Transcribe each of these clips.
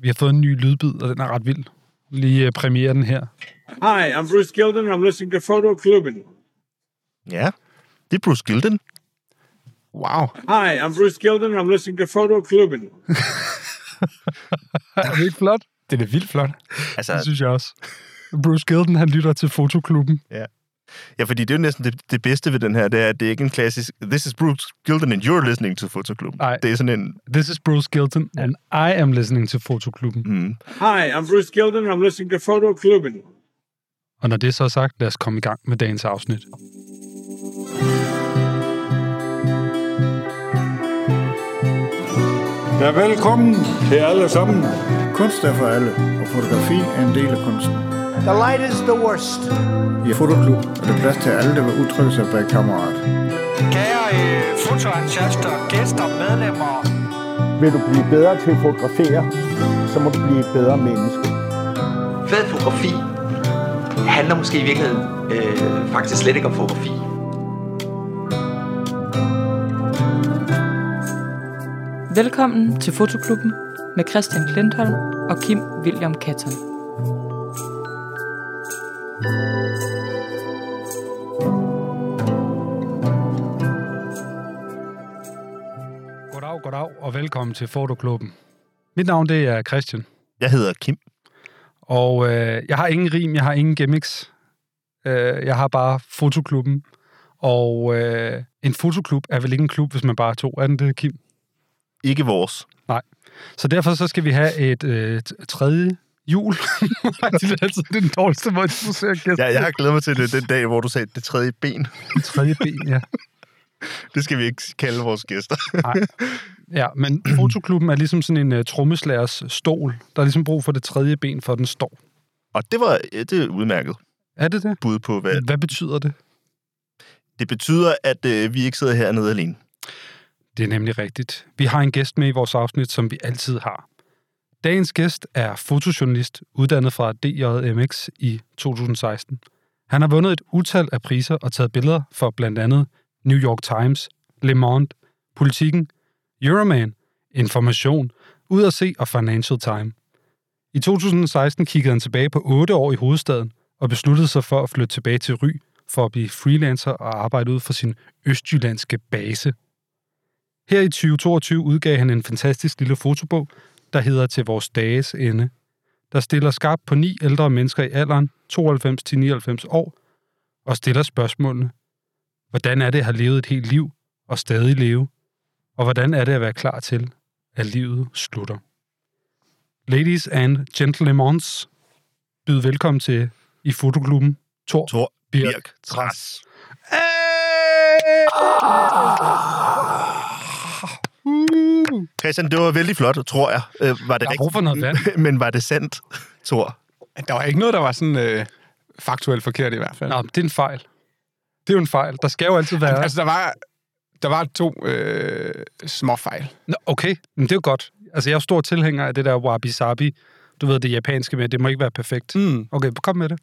Vi har fået en ny lydbid, og den er ret vild. Lige premiere den her. Hi, I'm Bruce Gilden, and I'm listening to Photo Clubben. Ja, det er Bruce Gilden. Wow. Hi, I'm Bruce Gilden, and I'm listening to Photo Clubben. Er det ikke flot? Det er vildt flot. Altså, det synes jeg også. Bruce Gilden, han lytter til Fotoklubben. Ja. Ja, fordi det er jo næsten det bedste ved den her, det er, at det ikke er en klassisk This is Bruce Gilden and you're listening to Fotoklubben. Nej. Det er sådan en This is Bruce Gilden and I am listening to Fotoklubben. Mm. Hi, I'm Bruce Gilden and I'm listening to Fotoklubben. Og når det er så sagt, lad os komme i gang med dagens afsnit. Ja, velkommen til alle sammen. Kunst er for alle, og fotografi er en del af kunsten. The light is the worst. I Fotoklub er det plads til alle, der vil udtrykke sig bag kammerat. Kære fotoentusiaster, gæster, medlemmer. Vil du blive bedre til at fotografere, så må du blive et bedre menneske. Fed fotografi handler måske i virkeligheden faktisk slet ikke om fotografi. Velkommen til Fotoklubben med Christian Klintholm og Kim William Catton. Goddag og velkommen til Fotoklubben. Mit navn det er Christian. Jeg hedder Kim. Og jeg har ingen rim, jeg har ingen gimmicks. Jeg har bare Fotoklubben. Og en fotoklub er vel ikke en klub, hvis man bare er to. Er den det, Kim? Ikke vores. Nej. Så derfor så skal vi have et tredje jul. Det er altid den dårligste måde, du ser gæst. Ja, jeg har glædet mig til det, den dag, hvor du sagde det tredje ben. Det tredje ben, ja. Det skal vi ikke kalde vores gæster. Nej. Ja, men Fotoklubben er ligesom sådan en trommeslagers stol. Der er ligesom brug for det tredje ben, for den står. Og det er udmærket. Er det det? Bud på, hvad betyder det? Det betyder, at vi ikke sidder hernede alene. Det er nemlig rigtigt. Vi har en gæst med i vores afsnit, som vi altid har. Dagens gæst er fotojournalist, uddannet fra DJMX i 2016. Han har vundet et utal af priser og taget billeder for blandt andet New York Times, Le Monde, Politiken, Euroman, Information, Ud at Se og Financial Times. I 2016 kiggede han tilbage på 8 år i hovedstaden og besluttede sig for at flytte tilbage til Ry for at blive freelancer og arbejde ud fra sin østjyllandske base. Her i 2022 udgav han en fantastisk lille fotobog, der hedder Til vores dages ende, der stiller skarpt på 9 ældre mennesker i alderen 92-99 år og stiller spørgsmålene. Hvordan er det at have levet et helt liv og stadig leve? Og hvordan er det at være klar til, at livet slutter? Ladies and gentlemen, byd velkommen til i Fotoklubben Thor Birk Træs. Christian, det var vældig flot, tror jeg. Var det jeg har brug for noget vand. Men var det sandt, Thor? Der var ikke noget, der var sådan faktuelt forkert i hvert fald. Nå, det er en fejl. Det er jo en fejl. Der skal jo altid være... Altså, der var 2 små fejl. Nå, okay. Men det er jo godt. Altså, jeg er stor tilhænger af det der wabi-sabi. Du ved, det japanske med, det må ikke være perfekt. Mm. Okay, kom med det.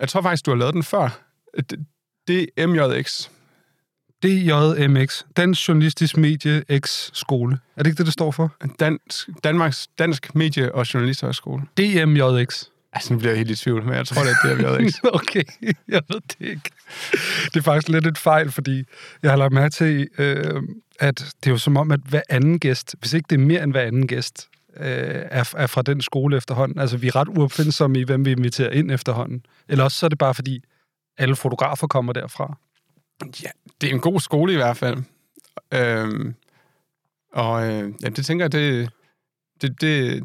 Jeg tror faktisk, du har lavet den før. Det er MJX. DJMX, Dansk Journalistisk Medie X Skole. Er det ikke det, det står for? Danmarks Dansk Medie- og Journalisterskole. DMJX. Altså, nu bliver jeg helt i tvivl, men jeg tror, det er DMJX. Okay, jeg ved det ikke. Det er faktisk lidt et fejl, fordi jeg har lagt mærke til, at det er jo som om, at hver anden gæst, hvis ikke det er mere end hver anden gæst, er fra den skole efterhånden. Altså, vi er ret uopfindsomme i, hvem vi inviterer ind efterhånden. Eller også så er det bare, fordi alle fotografer kommer derfra. Ja, det er en god skole i hvert fald. Ja, det tænker jeg,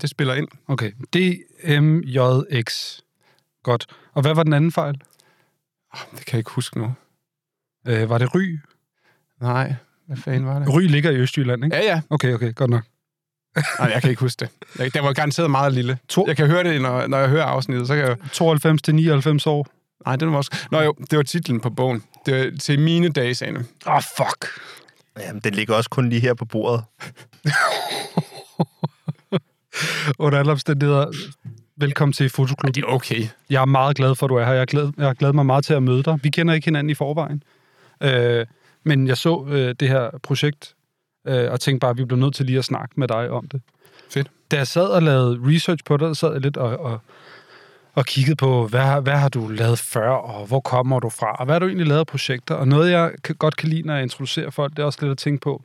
det spiller ind. Okay, DMJX. Godt. Og hvad var den anden fejl? Det kan jeg ikke huske nu. Var det Ry? Nej, hvad fanden var det? Ry ligger i Østjylland, ikke? Ja. Okay, godt nok. Nej, jeg kan ikke huske det. Den var garanteret meget lille. Jeg kan høre det, når jeg hører afsnittet, så kan jeg 92-99 år. Nej, den var også... Nå jo, det var titlen på bogen. Til mine dage, sagde han. Åh, fuck! Jamen, den ligger også kun lige her på bordet. Under alle omstændigheder, velkommen til Fotoklubben. Det er okay. Jeg er meget glad for, at du er her. Jeg glæder mig meget til at møde dig. Vi kender ikke hinanden i forvejen. Men jeg så det her projekt, og tænkte bare, at vi blev nødt til lige at snakke med dig om det. Fedt. Da jeg sad og lavede research på dig, sad jeg lidt og kiggede på, hvad har du lavet før, og hvor kommer du fra, og hvad har du egentlig lavet projekter? Og noget, jeg godt kan lide, når jeg introducerer folk, det er også lidt at tænke på,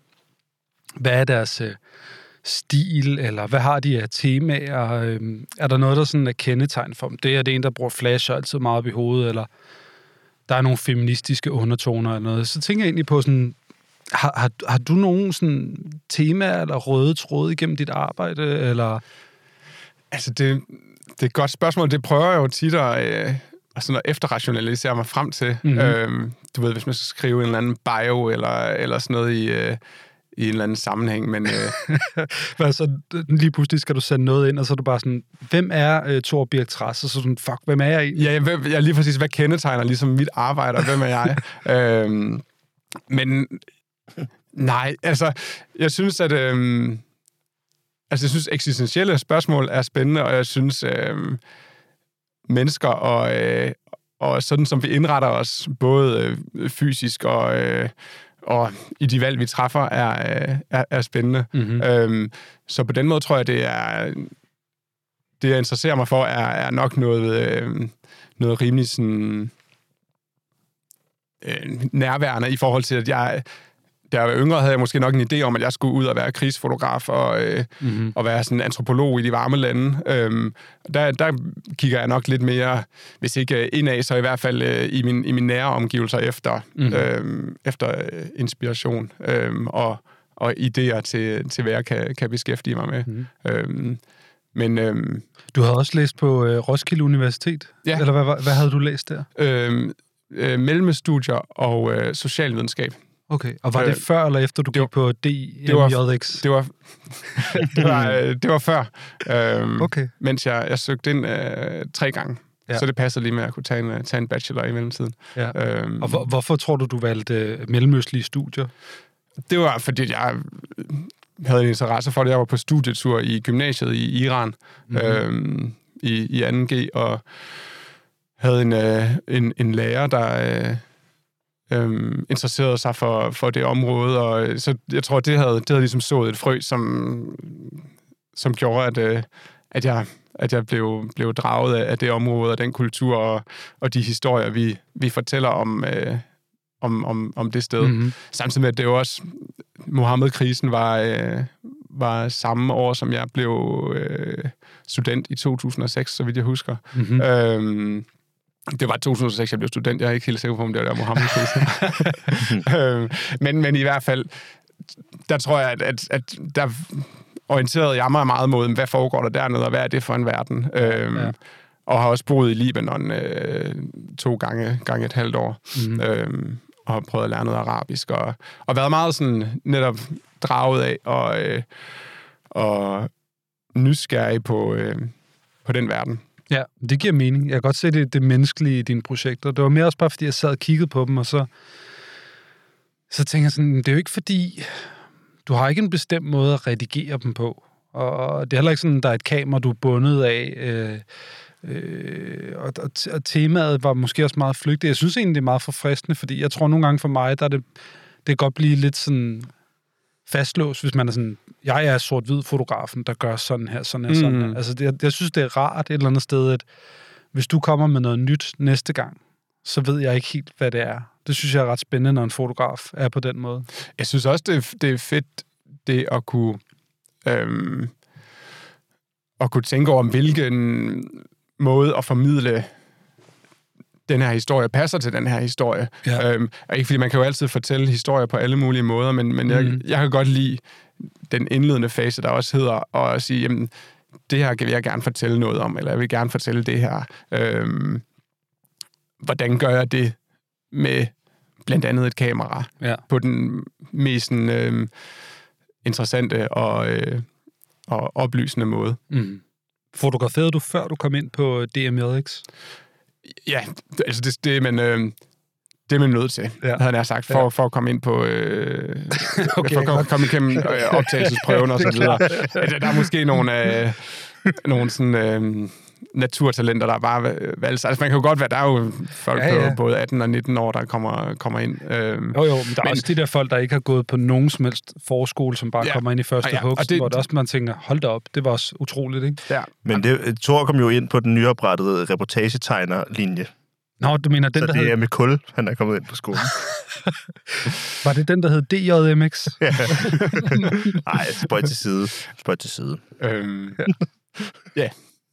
hvad er deres stil, eller hvad har de af temaer? Er der noget, der sådan er kendetegn for dem? Det er det en, der bruger flash altid meget op i hovedet, eller der er nogle feministiske undertoner eller noget. Så tænker jeg egentlig på sådan, har du nogen sådan temaer eller røde tråde igennem dit arbejde, eller? Altså det er et godt spørgsmål. Det prøver jeg jo tit at efterrationalisere mig frem til. Mm-hmm. Du ved, hvis man skal skrive en eller anden bio eller sådan noget i en eller anden sammenhæng, men hvad så lige pludselig skal du sende noget ind, og så er du bare sådan, hvem er Thor Birk Trads? Og så sådan, fuck, hvem er jeg egentlig? Ja, jeg lige præcis, hvad kendetegner ligesom mit arbejde, og hvem er jeg? Men nej, altså, jeg synes, at jeg synes, eksistentielle spørgsmål er spændende, og jeg synes, mennesker og sådan, som vi indretter os, både fysisk og i de valg, vi træffer, er spændende. Mm-hmm. Så på den måde tror jeg, det jeg interesserer mig for, er nok noget rimelig sådan, nærværende i forhold til, at jeg... Da jeg var yngre, havde jeg måske nok en idé om, at jeg skulle ud og være krigsfotograf og være sådan antropolog i de varme lande. Der kigger jeg nok lidt mere, hvis ikke indad, så i hvert fald i min nære omgivelser efter inspiration og idéer til, hvad jeg kan beskæftige mig med. Mm. Men du havde også læst på Roskilde Universitet? Ja. Eller hvad havde du læst der? Mellemstudier og socialvidenskab. Okay, og var det før eller efter, du gik på DMJX? Det var før, okay. Mens jeg søgte ind 3 gange. Ja. Så det passer lige med at kunne tage en bachelor i mellemtiden. Ja. Og hvorfor tror du valgte mellemøstlige studier? Det var, fordi jeg havde en interesse for det. Jeg var på studietur i gymnasiet i Iran, mm-hmm. I 2G, og havde en lærer, der... interesserede sig for det område, og så jeg tror, det havde ligesom sået et frø, som gjorde, at jeg blev draget af det område og den kultur og de historier, vi fortæller om det sted. Mm-hmm. Samtidig med, at det jo også Mohammed-krisen var samme år, som jeg blev student i 2006, så vidt jeg husker. Mm-hmm. Det var 2006, jeg blev student. Jeg er ikke helt sikker på, om det var der Mohammed. Men i hvert fald, der tror jeg, at der orienterede jeg mig meget mod, hvad foregår der dernede, og hvad er det for en verden? Ja. Og har også boet i Libanon 2 gange et halvt år, mm-hmm. Og har prøvet at lære noget arabisk, og været meget sådan netop draget af, og nysgerrig på den verden. Ja, det giver mening. Jeg kan godt se det menneskelige i dine projekter. Det var mere også bare, fordi jeg sad og kiggede på dem, og så tænker jeg sådan, det er jo ikke fordi, du har ikke en bestemt måde at redigere dem på. Og det er heller ikke sådan, der er et kamera, du er bundet af. Og temaet var måske også meget flygtigt. Jeg synes egentlig, det er meget forfriskende, fordi jeg tror nogle gange for mig, der er det kan godt blive lidt sådan... fastlås, hvis man er sådan, jeg er sort-hvid-fotografen, der gør sådan her, sådan her, sådan her. Altså, jeg synes, det er rart et eller andet sted, at hvis du kommer med noget nyt næste gang, så ved jeg ikke helt, hvad det er. Det synes jeg er ret spændende, når en fotograf er på den måde. Jeg synes også, det er fedt, det at kunne, tænke over, hvilken måde at formidle den her historie passer til den her historie. Ja. Ikke fordi man kan jo altid fortælle historier på alle mulige måder, men jeg kan godt lide den indledende fase, der også hedder at sige, jamen, det her vil jeg gerne fortælle noget om, eller jeg vil gerne fortælle det her. Hvordan gør jeg det med blandt andet et kamera? Ja. På den mest interessante og oplysende måde. Mm. Fotograferede du, før du kom ind på DMJX? Ja, altså det er man nødt til, ja. Havde jeg sagt, for at komme ind på okay, for at komme igennem optagelsesprøven og så videre. Der er måske nogle sådan naturtalenter, der bare valser. Altså, man kan jo godt være, der er jo folk på både 18 og 19 år, der kommer ind. Jo, men der er også de der folk, der ikke har gået på nogen som helst forskole, som bare kommer ind i første hug, hvor det også man tænker, hold da op, det var også utroligt, ikke? Ja. Men Thor kom jo ind på den nyoprettede reportagetegnerlinje. Nå, du mener den, så der hed... det er med Kul, han er kommet ind på skolen. Var det den, der hed DJMX? Nej, spøj til side. Ja.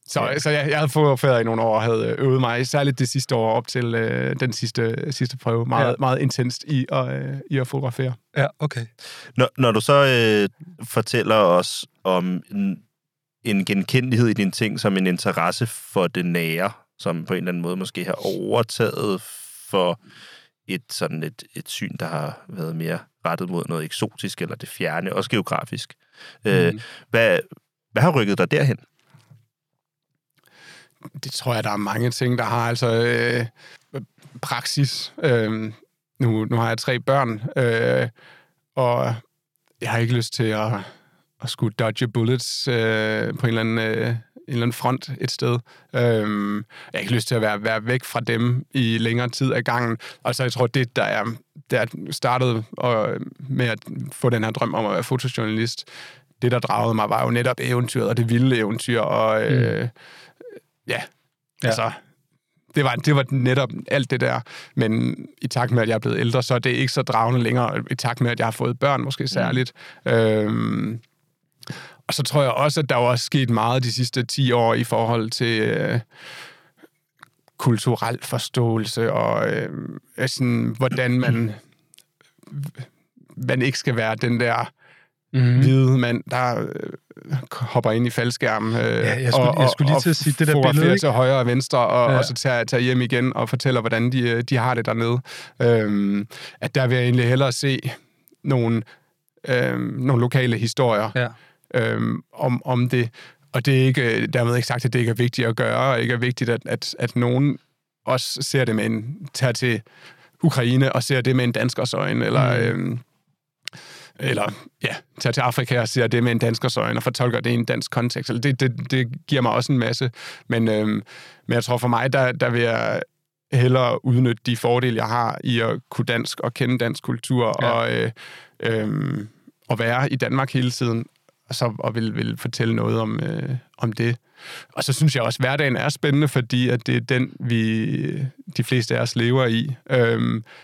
Så jeg havde forfærdet i nogle år og havde øvet mig, særligt det sidste år op til den sidste prøve, meget intenst i at fotografere. Ja, okay. Når du så fortæller os om en genkendelighed i dine ting som en interesse for det nære, som på en eller anden måde måske har overtaget for et syn, der har været mere rettet mod noget eksotisk eller det fjerne, også geografisk. Hvad har rykket dig derhen? Det tror jeg, der er mange ting, der har. Altså praksis. Nu har jeg 3 børn, og jeg har ikke lyst til at skulle dodge bullets på en eller anden... en eller anden front et sted. Jeg har ikke lyst til at være væk fra dem i længere tid ad gangen. Og så jeg tror, det der startede med at få den her drøm om at være fotojournalist, det der dragede mig, var jo netop eventyret, og det vilde eventyr, og altså... Det var netop alt det der, men i takt med, at jeg er blevet ældre, så er det ikke så dragende længere, i takt med, at jeg har fået børn, måske særligt. Og så tror jeg også, at der var sket meget de sidste 10 år i forhold til kulturel forståelse og sådan, hvordan man ikke skal være den der hvide mand, der hopper ind i faldskærmen jeg skulle lige til at sige, det der billede, til højre og venstre, og så tager hjem igen og fortæller, hvordan de har det dernede. At der vil jeg egentlig hellere se nogle lokale historier, om det, og det er ikke dermed ikke sagt, at det ikke er vigtigt at gøre, og ikke er vigtigt, at nogen også ser det med tager til Ukraine og ser det med en danskers øjne, eller tager til Afrika og ser det med en danskers øjne og fortolker det i en dansk kontekst, eller det giver mig også en masse, men jeg tror for mig, der vil jeg hellere udnytte de fordele, jeg har i at kunne dansk og kende dansk kultur og være i Danmark hele tiden, og vil fortælle noget om det. Og så synes jeg også, at hverdagen er spændende, fordi at det er den, de fleste af os lever i.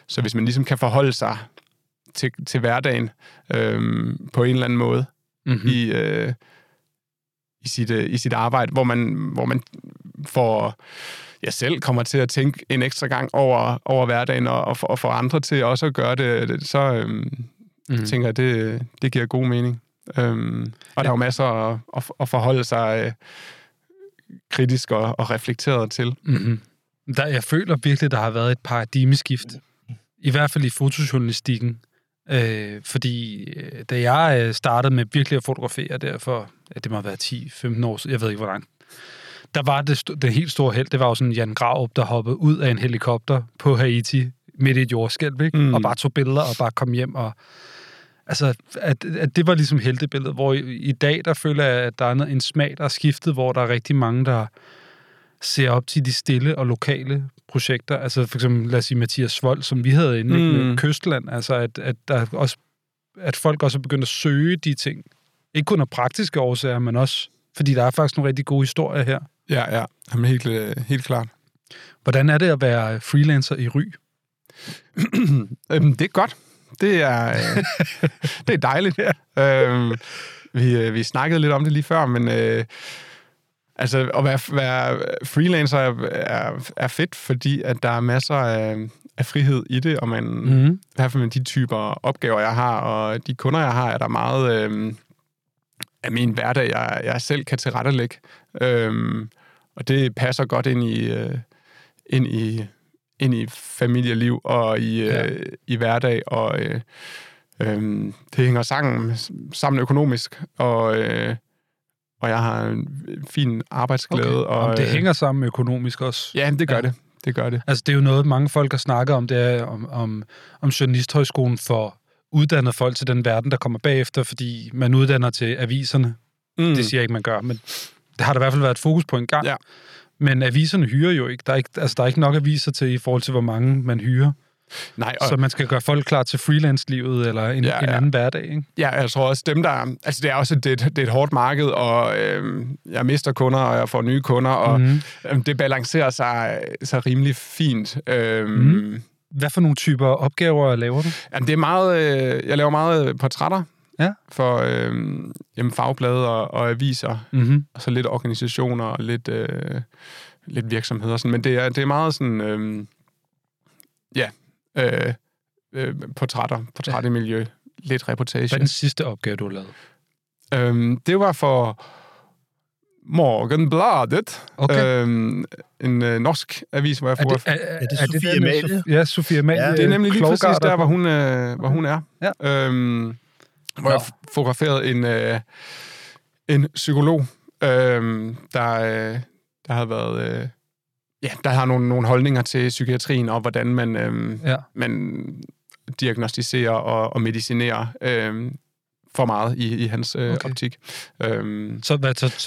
Så hvis man ligesom kan forholde sig til hverdagen på en eller anden måde i sit arbejde, hvor man får... Jeg selv kommer til at tænke en ekstra gang over hverdagen, og få andre til også at gøre det, så tænker jeg, det giver god mening. Og der er jo masser at forholde sig kritisk og reflekteret til. Jeg føler virkelig, der har været et paradigmeskift, i hvert fald i fotojournalistikken, fordi da jeg startede med virkelig at fotografere derfor, at det må være 10-15 år siden, jeg ved ikke hvor langt, der var det helt store held, det var jo sådan Jan Grarup, der hoppede ud af en helikopter på Haiti midt i et jordskælv, ikke? Og bare tog billeder og bare kom hjem og... Altså, at det var ligesom heltebilledet, hvor i dag, der føler jeg, at der er en smag, der er skiftet, hvor der er rigtig mange, der ser op til de stille og lokale projekter. Altså for eksempel, lad os sige, Mathias Svold, som vi havde inde med Kystland. Altså, at der også, at folk også er begyndt at søge de ting. Ikke kun af praktiske årsager, men også, fordi der er faktisk nogle rigtig gode historier her. Ja. Jamen, helt klart. Hvordan er det at være freelancer i Ry? Det er godt. Det er dejligt. Vi snakkede lidt om det lige før, men altså at være freelancer er fedt, fordi at der er masser af frihed i det, og man i hvert fald med de typer opgaver, jeg har, og de kunder, jeg har, er der meget af min hverdag, jeg selv kan tilrettelægge. Og det passer godt ind i familieliv og i hverdag, og det hænger sammen økonomisk, og jeg har en fin arbejdsglæde. Okay. Og det hænger sammen økonomisk også. Ja, det gør det. Det gør det. Altså, det er jo noget, mange folk har snakket om, det er om Journalisthøjskolen for uddannede folk til den verden, der kommer bagefter, fordi man uddanner til aviserne. Det siger jeg ikke, man gør, men det har der i hvert fald været et fokus på en gang. Ja. Men aviserne hyrer jo ikke. Der er ikke nok aviser til i forhold til, hvor mange man hyrer. Nej, og... Så man skal gøre folk klar til freelance-livet eller en anden hverdag, ikke? Ja, jeg tror også dem, der... Altså, det er også det er et hårdt marked, og jeg mister kunder, og jeg får nye kunder, og det balancerer sig så rimelig fint. Hvad for nogle typer opgaver laver du? Jamen, det er meget... jeg laver meget portrætter for fagblade og aviser, og så lidt organisationer og lidt virksomheder. Sådan. Men det er meget sådan... portræt i miljø, lidt reportage. Hvad er den sidste opgave, du lavede? Det var for Morgenbladet, en norsk avis, hvor jeg får... Er det Sofie Amalie? Ja, Sofie Amalie. Ja, det er nemlig lige præcis der, hvor hun er. Ja. Hvor jeg fotograferede en psykolog, der havde været... Ja, der har nogle holdninger til psykiatrien, og hvordan man diagnostiserer og medicinerer for meget i hans optik. Så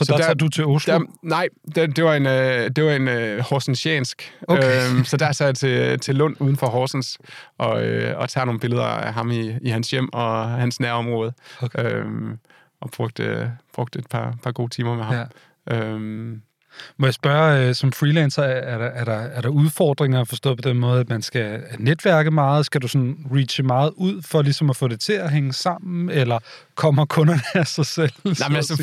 der tager du til Oslo? Det var en horsensiansk. Okay. Så der tager jeg til Lund uden for Horsens, og tager nogle billeder af ham i hans hjem og hans nærområde. Okay. Og brugte et par gode timer med ham. Ja. Må jeg spørge, som freelancer, er der udfordringer forstået på den måde, at man skal netværke meget? Skal du sådan reache meget ud for ligesom at få det til at hænge sammen, eller kommer kunderne af sig selv? Nej, men altså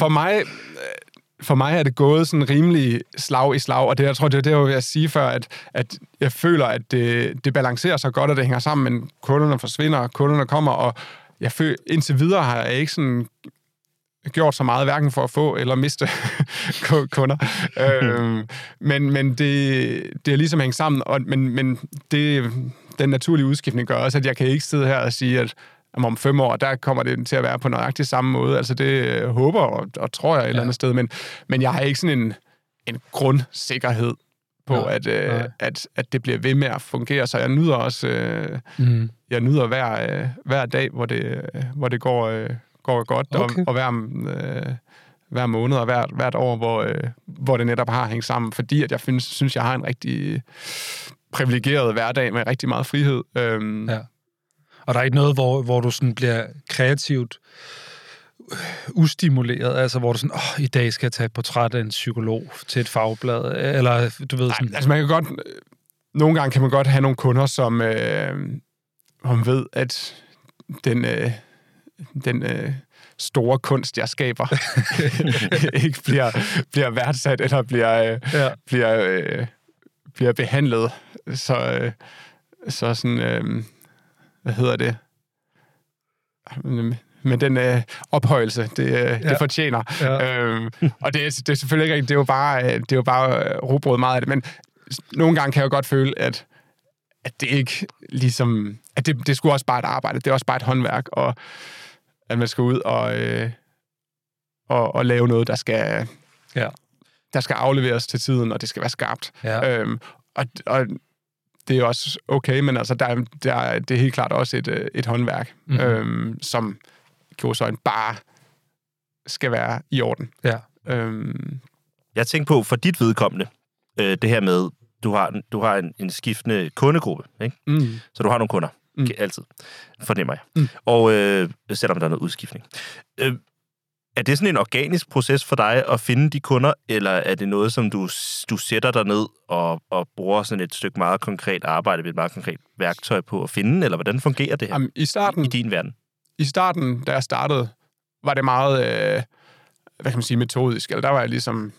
for mig er det gået sådan rimelig slag i slag, og det, jeg tror, det er det, jeg var ved at sige før, at jeg føler, at det balancerer sig godt, og det hænger sammen, men kunderne forsvinder, kunderne kommer, og jeg føler, indtil videre har jeg ikke sådan... gjort så meget, hverken for at få eller miste kunder. Men det er ligesom hængt sammen, men det, den naturlige udskiftning gør også, at jeg kan ikke sidde her og sige, at om 5 år, der kommer det til at være på nøjagtig samme måde. Altså det håber og tror jeg et eller andet sted, men jeg har ikke sådan en grundsikkerhed på, at det bliver ved med at fungere, så jeg nyder også hver dag, hvor det går godt, og hver måned og hvert år, hvor det netop har hængt sammen, fordi at jeg synes, jeg har en rigtig privilegeret hverdag med rigtig meget frihed. Og der er ikke noget, hvor du sådan bliver kreativt ustimuleret, altså hvor du sådan, i dag skal jeg tage et portræt af en psykolog til et fagblad, eller du ved sådan... Nej, altså man kan godt... Nogle gange kan man godt have nogle kunder, som man ved, at den store kunst, jeg skaber, ikke bliver værdsat, eller bliver behandlet. Så sådan, hvad hedder det? Men den ophøjelse, det fortjener. Ja. Og det er selvfølgelig ikke, det er jo bare rugbrød meget af det, men nogle gange kan jeg jo godt føle, at det ikke ligesom... At det er sgu også bare et arbejde, det er også bare et håndværk, og at man skal ud og lave noget, der skal afleveres til tiden, og det skal være skarpt. Ja. Og det er også okay, men altså, det er helt klart også et håndværk, som sådan bare skal være i orden. Ja. Jeg tænker på, for dit vedkommende, det her med, du har en skiftende kundegruppe, ikke? Så du har nogle kunder, altid, fornemmer jeg. Og selvom der er noget udskiftning. Er det sådan en organisk proces for dig at finde de kunder, eller er det noget, som du sætter dig ned og bruger sådan et stykke meget konkret arbejde ved et meget konkret værktøj på at finde, eller hvordan fungerer det her? Jamen, i din verden? I starten, da jeg startede, var det meget, metodisk, eller der var jeg ligesom...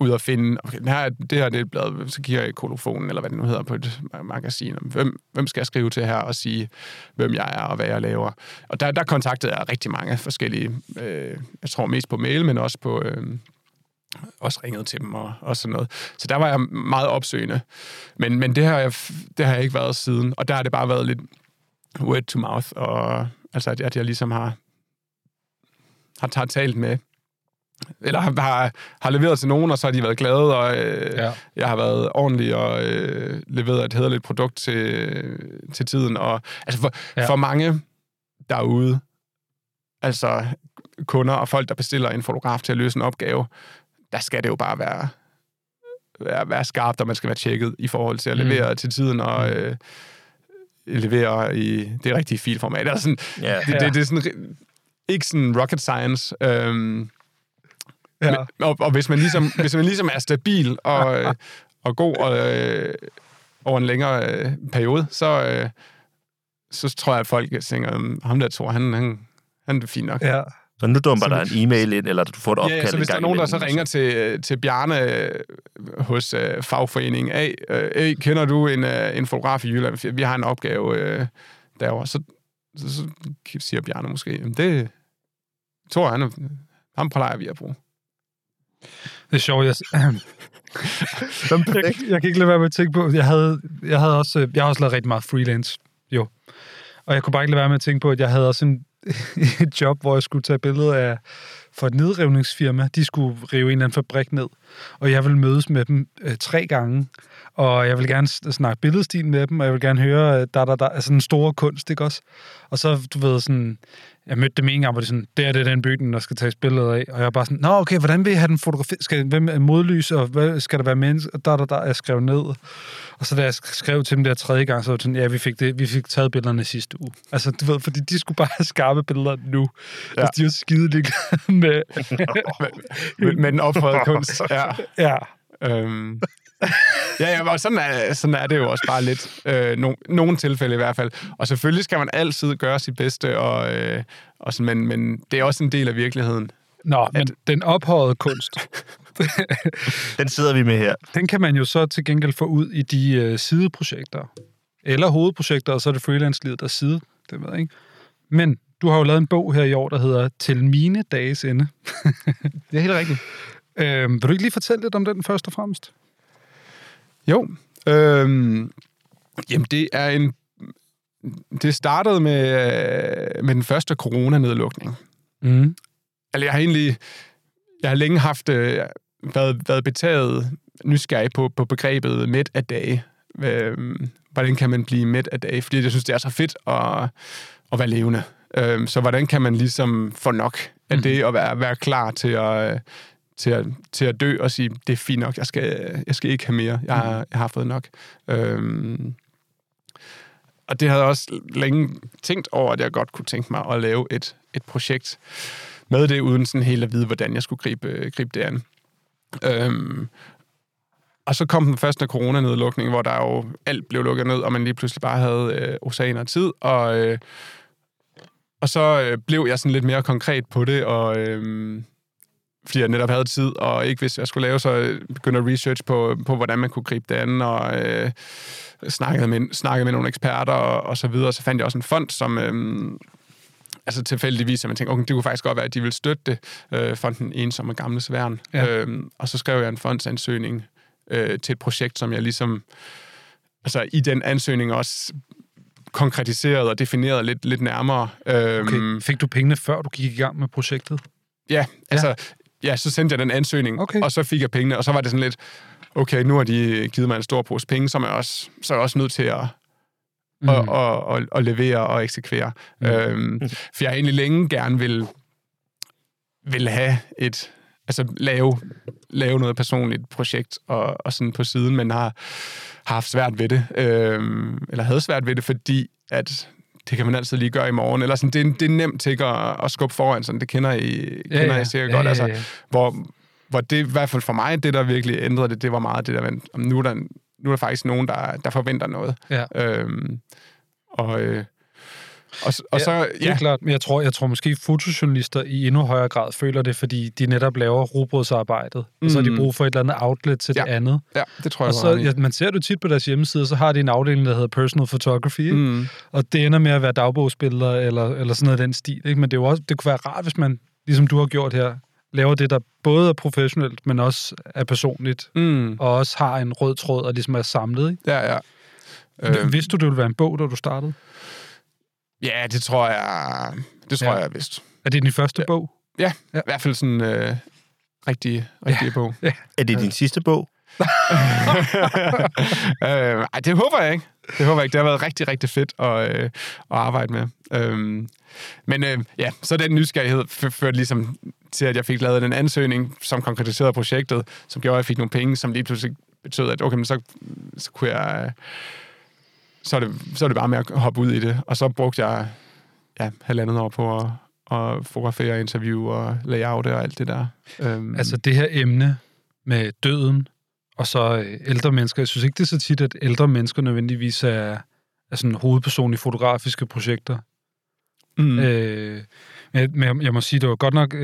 ud at finde, okay, det her det er et blad, så kigger jeg i Kolofonen, eller hvad det nu hedder, på et magasin, hvem skal jeg skrive til her og sige, hvem jeg er og hvad jeg laver. Og der kontaktede jeg rigtig mange forskellige, jeg tror mest på mail, men også på, også ringede til dem og sådan noget. Så der var jeg meget opsøgende. Men det har jeg ikke været siden, og der har det bare været lidt word to mouth, og altså at jeg ligesom har talt med, eller har leveret til nogen, og så har de været glade, og jeg har været ordentlig og leveret et hæderligt produkt til tiden. Og, altså for mange derude, altså kunder og folk, der bestiller en fotograf til at løse en opgave, der skal det jo bare være være skarpt, og man skal være tjekket i forhold til at levere til tiden og levere i det rigtige filformat. Det er sådan, det er sådan, ikke sådan rocket science. Men hvis man ligesom, er stabil og god og, over en længere periode, så tror jeg, at folk tænker, ham der tror, han er fint nok. Ja. Så nu dumper der en e-mail ind, eller du får et opkald en gang. Ja, så hvis der er nogen, der så ringer til Bjarne hos fagforeningen A, kender du en fotograf i Jylland? Vi har en opgave derovre. Så siger Bjarne måske, det tror jeg, ham plejer vi at bruge. Det er sjovt, jeg kan ikke lade være med at tænke på, jeg har også lavet rigtig meget freelance, jo. Og jeg kunne bare ikke lade være med at tænke på, at jeg havde også et job, hvor jeg skulle tage billeder af for et nedrivningsfirma. De skulle rive en eller anden fabrik ned, og jeg ville mødes med dem 3 gange, og jeg ville gerne snakke billedstil med dem, og jeg ville gerne høre altså den store kunst, ikke også? Og så, du ved, sådan, jeg mødte dem en gang, hvor de sådan, det er den bygning, der skal tages billeder af, og jeg var bare sådan, nå okay, hvordan vil jeg have den fotograferet? Hvem er modlys, og hvad skal der være menneske? Og jeg skrev ned, og så da jeg skrev til dem der 3. gang, så var det sådan, ja, vi fik taget billederne sidste uge. Altså, du ved, fordi de skulle bare have skarpe billeder nu. Ja. Altså, de var skideliggende med den opfrede kunst. Ja. Ja, og sådan er det jo også bare lidt. Nogle tilfælde i hvert fald. Og selvfølgelig skal man altid gøre sit bedste, og sådan, men det er også en del af virkeligheden. Nå, men den ophøjede kunst, den sidder vi med her. Den kan man jo så til gengæld få ud i de sideprojekter. Eller hovedprojekter, og så er det freelance-livet, der er side. Det ved jeg ikke. Men du har jo lavet en bog her i år, der hedder Til mine dages ende. Det er helt rigtigt. Vil du ikke lige fortælle lidt om den først og fremmest? Jo, jamen det startede med den første coronanedlukning. Mm. Altså jeg har længe haft været betaget nysgerrig på begrebet mæt af dage. Hvordan kan man blive mæt af dage? Fordi jeg synes det er så fedt at være levende. Så hvordan kan man ligesom få nok af det og være klar til at dø og sige, det er fint nok, jeg skal ikke have mere, jeg har fået nok. Og det havde jeg også længe tænkt over, at jeg godt kunne tænke mig at lave et projekt med det, uden sådan helt at vide, hvordan jeg skulle gribe det an. Og så kom den første coronanedlukning, hvor der jo alt blev lukket ned, og man lige pludselig bare havde oceaner af tid, og så blev jeg sådan lidt mere konkret på det, og fordi jeg netop havde tid, og ikke hvis jeg skulle lave, så begyndte at researche på hvordan man kunne gribe det an, og snakkede med nogle eksperter, og så videre. Så fandt jeg også en fond, som altså tilfældigvis, som jeg tænkte, okay, det kunne faktisk godt være, at de ville støtte det, fonden Ensomme Gamle Sværn. Ja. Og så skrev jeg en fondsansøgning til et projekt, som jeg ligesom, altså i den ansøgning også konkretiseret og defineret lidt nærmere. Okay. Fik du pengene, før du gik i gang med projektet? Ja, altså... Ja, så sendte jeg den ansøgning, okay. Og så fik jeg pengene, og så var det sådan lidt, okay, nu har de givet mig en stor pose penge, så er jeg også nødt til at levere og eksekvere. For jeg egentlig længe gerne vil have et, altså lave noget personligt projekt, og sådan på siden, men har haft svært ved det, eller havde svært ved det, fordi at... Det kan man altid lige gøre i morgen. Eller sådan, det er nemt til at skubbe foran, sådan det kender I sikkert godt. Altså, hvor det i hvert fald for mig, det der virkelig ændrede det, det var meget det der, nu er der faktisk nogen, der forventer noget. Ja. Og så, ja. Det er klart, men jeg tror måske fotojournalister i endnu højere grad føler det, fordi de netop laver rugbrødsarbejdet, og så har de brug for et eller andet outlet til det andet. Ja, det tror jeg. Og så, man ser det tit på deres hjemmeside, så har de en afdeling, der hedder Personal Photography, og det ender med at være dagbogsbilleder, eller sådan noget af den stil, ikke? Men det er jo også, det kunne være rart, hvis man, ligesom du har gjort her, laver det, der både er professionelt, men også er personligt, og også har en rød tråd, og ligesom er samlet, ikke? Ja. Vidste du, det ville være en bog, da du startede? Ja, det tror jeg vist. Er det din første bog? Ja, i hvert fald sådan en rigtig bog. Ja. Er det din sidste bog? Ej, det håber jeg ikke. Det har været rigtig, rigtig fedt at arbejde med. Men så den nysgerrighed førte ligesom til, at jeg fik lavet den ansøgning, som konkretiserede projektet, som gjorde, at jeg fik nogle penge, som lige pludselig betød, at okay, men så kunne jeg... Så er det bare med at hoppe ud i det. Og så brugte jeg 1,5 år på at fotografere, interview og layout og alt det der. Altså det her emne med døden og så ældre mennesker. Jeg synes ikke, det er så tit, at ældre mennesker nødvendigvis er sådan hovedperson i fotografiske projekter. Mm. Men jeg må sige, det var godt nok...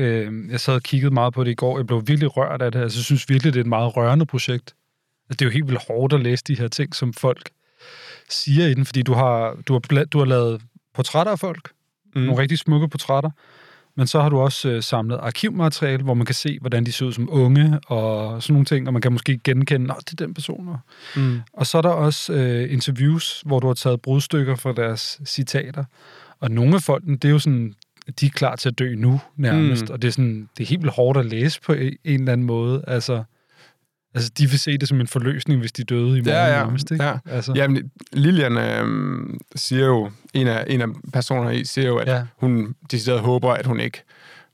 jeg sad og kiggede meget på det i går. Jeg blev virkelig rørt af det. Altså, jeg synes virkelig, det er et meget rørende projekt. Altså, det er jo helt vildt hårdt at læse de her ting, som folk siger i den, fordi du har lavet portrætter af folk, nogle rigtig smukke portrætter, men så har du også samlet arkivmateriale, hvor man kan se, hvordan de ser ud som unge, og sådan nogle ting, og man kan måske genkende, at det er den person. Og så er der også interviews, hvor du har taget brudstykker fra deres citater, og nogle af folkene, det er jo sådan, de er klar til at dø nu, nærmest, og det er sådan, det er helt vildt hårdt at læse på en eller anden måde, Altså, de vil se det som en forløsning, hvis de døde i morgen. Nærmest, ikke? Ja. Altså. Jamen, Lilian siger jo, en af personerne i, siger jo, at hun decideret håber, at hun ikke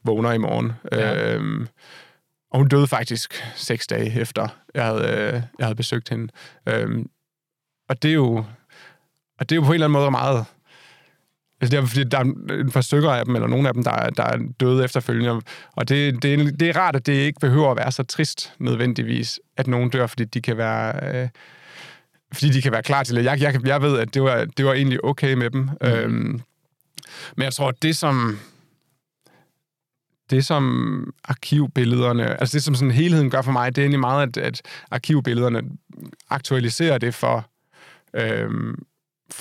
vågner i morgen. Ja. Og hun døde faktisk 6 dage efter, jeg havde besøgt hende. Og det er jo på en eller anden måde meget... Altså det er, fordi der er et par stykker af dem, eller nogle af dem, der er døde efterfølgende. Og det er rart, at det ikke behøver at være så trist nødvendigvis, at nogen dør, fordi de kan være, klar til det. Jeg ved, at det var egentlig okay med dem. Men jeg tror, at det som arkivbillederne, altså det som sådan helheden gør for mig, det er egentlig meget, at arkivbillederne aktualiserer det for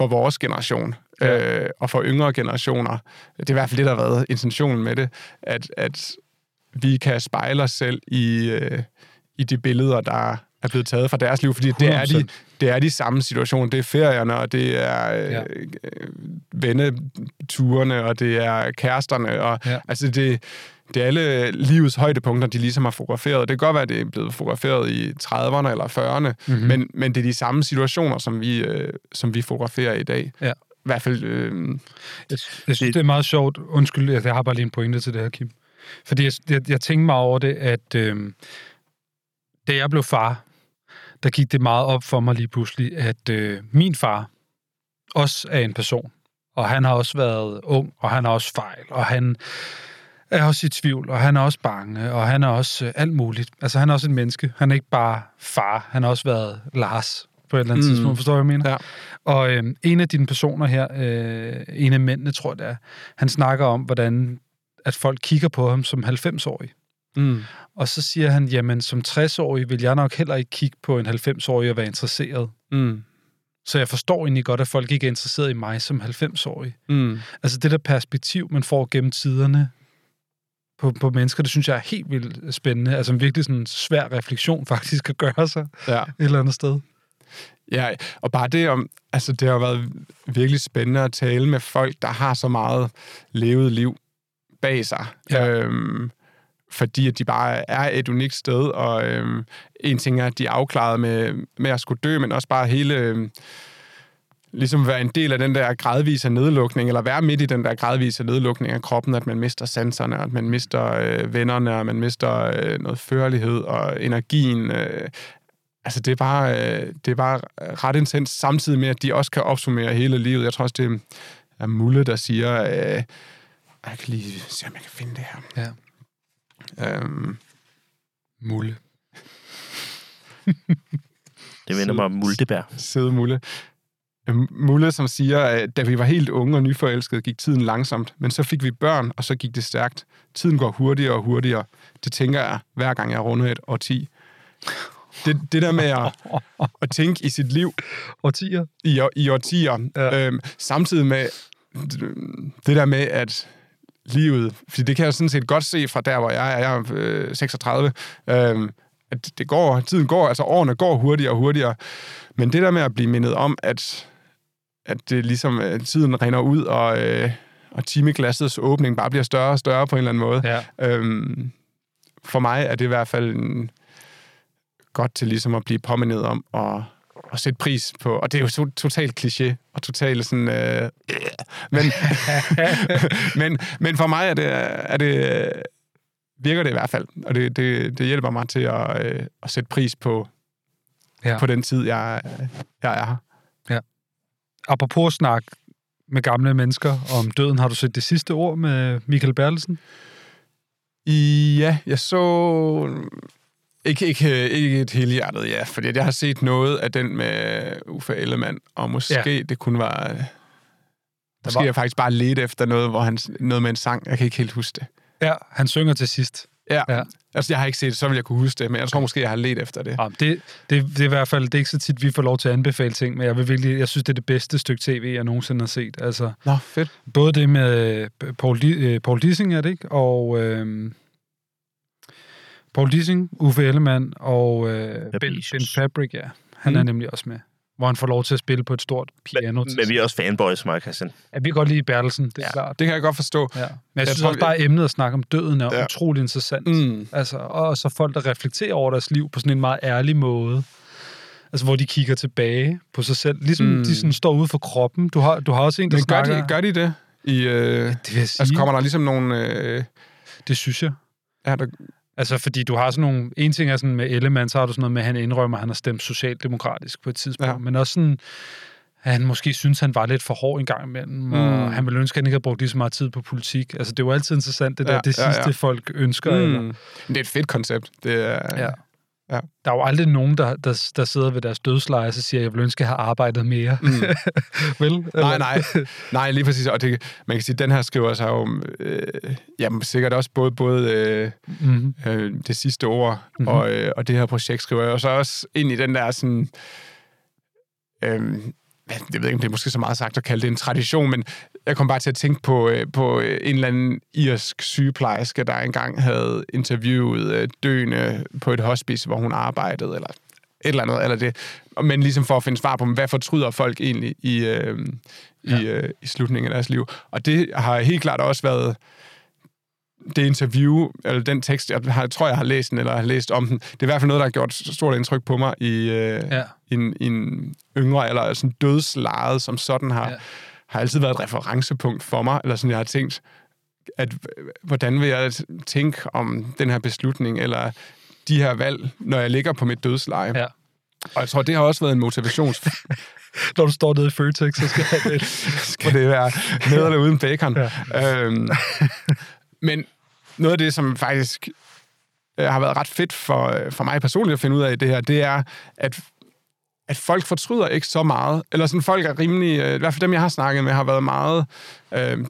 vores generation. Ja. Og for yngre generationer. Det er i hvert fald det, der har været intentionen med det, at vi kan spejle os selv i de billeder, der er blevet taget fra deres liv, fordi det er de samme situationer. Det er ferierne, og det er venneturene, og det er kæresterne, og altså det er alle livets højdepunkter, de ligesom har fotograferet. Det kan godt være, at det er blevet fotograferet i 30'erne eller 40'erne, men det er de samme situationer, som vi fotograferer i dag. Ja. I hvert fald... jeg synes, det er meget sjovt. Undskyld, jeg har bare lige en pointe til det her, Kim. Fordi jeg tænkte mig over det, at da jeg blev far, der gik det meget op for mig lige pludselig, at min far også er en person. Og han har også været ung, og han har også fejl, og han er også i tvivl, og han er også bange, og han er også alt muligt. Altså, han er også et menneske. Han er ikke bare far. Han har også været Lars på et eller andet tidspunkt, forstår jeg, hvad jeg mener? Ja. Og en af dine personer her, en af mændene, tror jeg det er, han snakker om, hvordan at folk kigger på ham som 90-årig. Og så siger han, jamen som 60-årig vil jeg nok heller ikke kigge på en 90-årig og være interesseret. Så jeg forstår egentlig godt, at folk ikke er interesseret i mig som 90-årig. Altså det der perspektiv, man får gennem tiderne på mennesker, det synes jeg er helt vildt spændende. Altså virkelig sådan en svær refleksion faktisk at gøre sig et eller andet sted. Ja, og bare det om, altså det har været virkelig spændende at tale med folk, der har så meget levet liv bag sig, fordi at de bare er et unikt sted, og en ting er, at de er afklaret med at skulle dø, men også bare hele, ligesom være en del af den der gradvise nedlukning, eller være midt i den der gradvise nedlukning af kroppen, at man mister sanserne, og at man mister vennerne, og man mister noget førlighed og energien, altså, det er bare ret intens, samtidig med, at de også kan opsummere hele livet. Jeg tror også, det er Mulle, der siger, jeg kan lige se, om jeg kan finde det her. Ja. Mulle. Det vender mig om Multebær. Søde Mulle. Mulle, som siger, at da vi var helt unge og nyforelskede, gik tiden langsomt, men så fik vi børn, og så gik det stærkt. Tiden går hurtigere og hurtigere. Det tænker jeg, hver gang jeg runder et årti. Det der med at tænke i sit liv årtier. I årtier. Ja. Samtidig med det der med, at livet... Fordi det kan jeg sådan set godt se fra der, hvor jeg er. Jeg er 36. At tiden går, altså årene går hurtigere og hurtigere. Men det der med at blive mindet om, at det ligesom tiden rinder ud, og timeglassets åbning bare bliver større og større på en eller anden måde. Ja. For mig er det i hvert fald... godt til ligesom at blive påmindet om at sætte pris på, og det er jo totalt kliché, og totalt sådan... men for mig er det virker det i hvert fald, og det hjælper mig til at sætte pris på på den tid, jeg er her. Ja. Apropos snak med gamle mennesker om døden, har du set Det sidste ord med Michael Bertelsen? Ja, jeg så... Ikke et helhjertet, ja. Fordi jeg har set noget af den med Uffe Ellemann, og måske det kun var... Måske jeg faktisk bare ledte efter noget, hvor han, noget med en sang. Jeg kan ikke helt huske det. Ja, han synger til sidst. Ja. Altså jeg har ikke set det, så vil jeg kunne huske det, men jeg tror måske, jeg har ledt efter det. Ja, det er i hvert fald, det er ikke så tit, vi får lov til at anbefale ting, men jeg synes, det er det bedste stykke tv, jeg nogensinde har set. Altså, nå, fedt. Både det med Poul Dissing, er det ikke? Og... Poul Dissing, Uffe Ellemann og Ben Fabric, ja. Han er nemlig også med, hvor han får lov til at spille på et stort piano. Men vi er også fanboys, Mark Christian. Ja, vi kan godt lide Bertelsen, det er klart. Det kan jeg godt forstå. Ja. Men jeg synes også bare, emnet at snakke om døden er utrolig interessant. Altså, og så folk, der reflekterer over deres liv på sådan en meget ærlig måde. Altså, hvor de kigger tilbage på sig selv. Ligesom de sådan står ude for kroppen. Du har også en, der snakker... Men gør de det? Ja, det vil jeg sige. Altså, kommer der ligesom nogle... Det synes jeg. Ja, der... Altså, fordi du har sådan nogle... En ting er sådan med Ellemann, så har du sådan noget med, at han indrømmer, at han har stemt socialdemokratisk på et tidspunkt. Ja. Men også sådan, at han måske synes, han var lidt for hård en gang imellem. Og han ville ønske, at han ikke havde brugt lige så meget tid på politik. Altså, det er jo altid interessant, det der, det sidste folk ønsker. Eller... Det er et fedt koncept. Det er... Ja. Der er jo aldrig nogen, der sidder ved deres dødsleje, og så siger, jeg vil ønske, at jeg har arbejdet mere. Vel? Nej, lige præcis. Og det, man kan sige, at den her skriver sig jo sikkert også både Det sidste ord og det her projekt skriver jeg så også ind i den der sådan... jeg ved ikke, om det er måske så meget sagt at kalde det en tradition, men jeg kom bare til at tænke på en eller anden irsk sygeplejerske, der engang havde interviewet døende på et hospice, hvor hun arbejdede, eller et eller andet, eller det. Men ligesom for at finde svar på, hvad fortryder folk egentlig i slutningen af deres liv. Og det har helt klart også været det interview, eller den tekst, jeg tror, jeg har læst den, eller har læst om den. Det er i hvert fald noget, der har gjort stort indtryk på mig i en yngre, eller sådan dødslejet, som sådan har altid været et referencepunkt for mig, eller sådan, jeg har tænkt, at hvordan vil jeg tænke om den her beslutning, eller de her valg, når jeg ligger på mit dødsleje. Ja. Og jeg tror, det har også været en motivations... Når du står nede i Føtex, så skal det være nede eller uden bacon. Ja. Men noget af det, som faktisk har været ret fedt for mig personligt at finde ud af det her, det er, at folk fortryder ikke så meget. Eller sådan, folk er rimelig... I hvert fald dem, jeg har snakket med, har været meget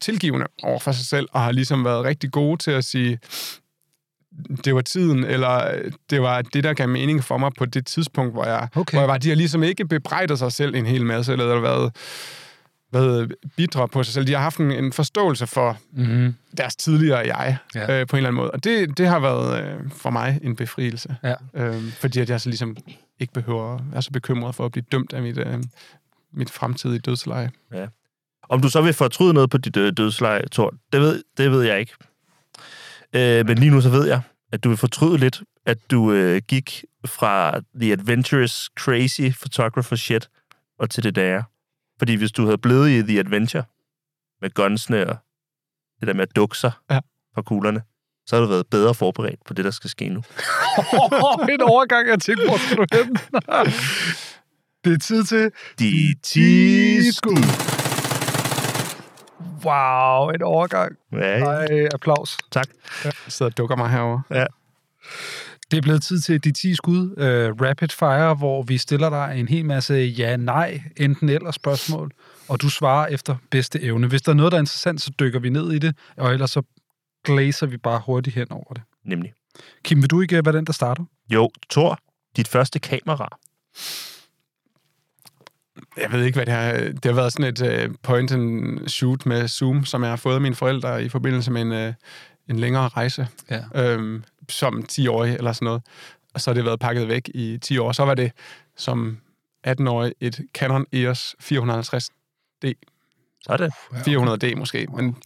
tilgivende over for sig selv, og har ligesom været rigtig gode til at sige, det var tiden, eller det var det, der gav mening for mig på det tidspunkt, hvor jeg var. De har ligesom ikke bebrejdet sig selv en hel masse, eller været bidrag på sig selv. De har haft en forståelse for deres tidligere jeg, på en eller anden måde. Og det har været for mig en befrielse. Ja. Fordi at jeg så ligesom ikke behøver at være så bekymret for at blive dømt af mit fremtidige dødsleje. Ja. Om du så vil fortryde noget på dit dødsleje, Thor, det ved jeg ikke. Men lige nu så ved jeg, at du vil fortryde lidt, at du gik fra the adventurous, crazy photographer shit, og til det der. Fordi hvis du havde blevet i The Adventure, med gunsene og det der med at dukke sig fra kuglerne, så har du været bedre forberedt på det, der skal ske nu. En overgang, jeg tænkte, hvor skal du hen? Det er tid til... De 10 skud. Wow, en overgang. Ej, applaus. Tak. Ja. Jeg sidder og dukker mig herovre. Ja. Det er blevet tid til de 10 skud, rapid fire, hvor vi stiller dig en hel masse ja-nej, enten eller spørgsmål, og du svarer efter bedste evne. Hvis der er noget, der er interessant, så dykker vi ned i det, og ellers så glaser vi bare hurtigt hen over det. Nemlig. Kim, vil du ikke være den, der starter? Jo, Thor, dit første kamera. Jeg ved ikke, hvad det har... Det har været sådan et point-and-shoot med Zoom, som jeg har fået af mine forældre i forbindelse med en længere rejse. Ja. Som 10-årig eller sådan noget. Og så har det været pakket væk i 10 år. Så var det som 18-årig et Canon EOS 450D. Sådan. 400D måske, men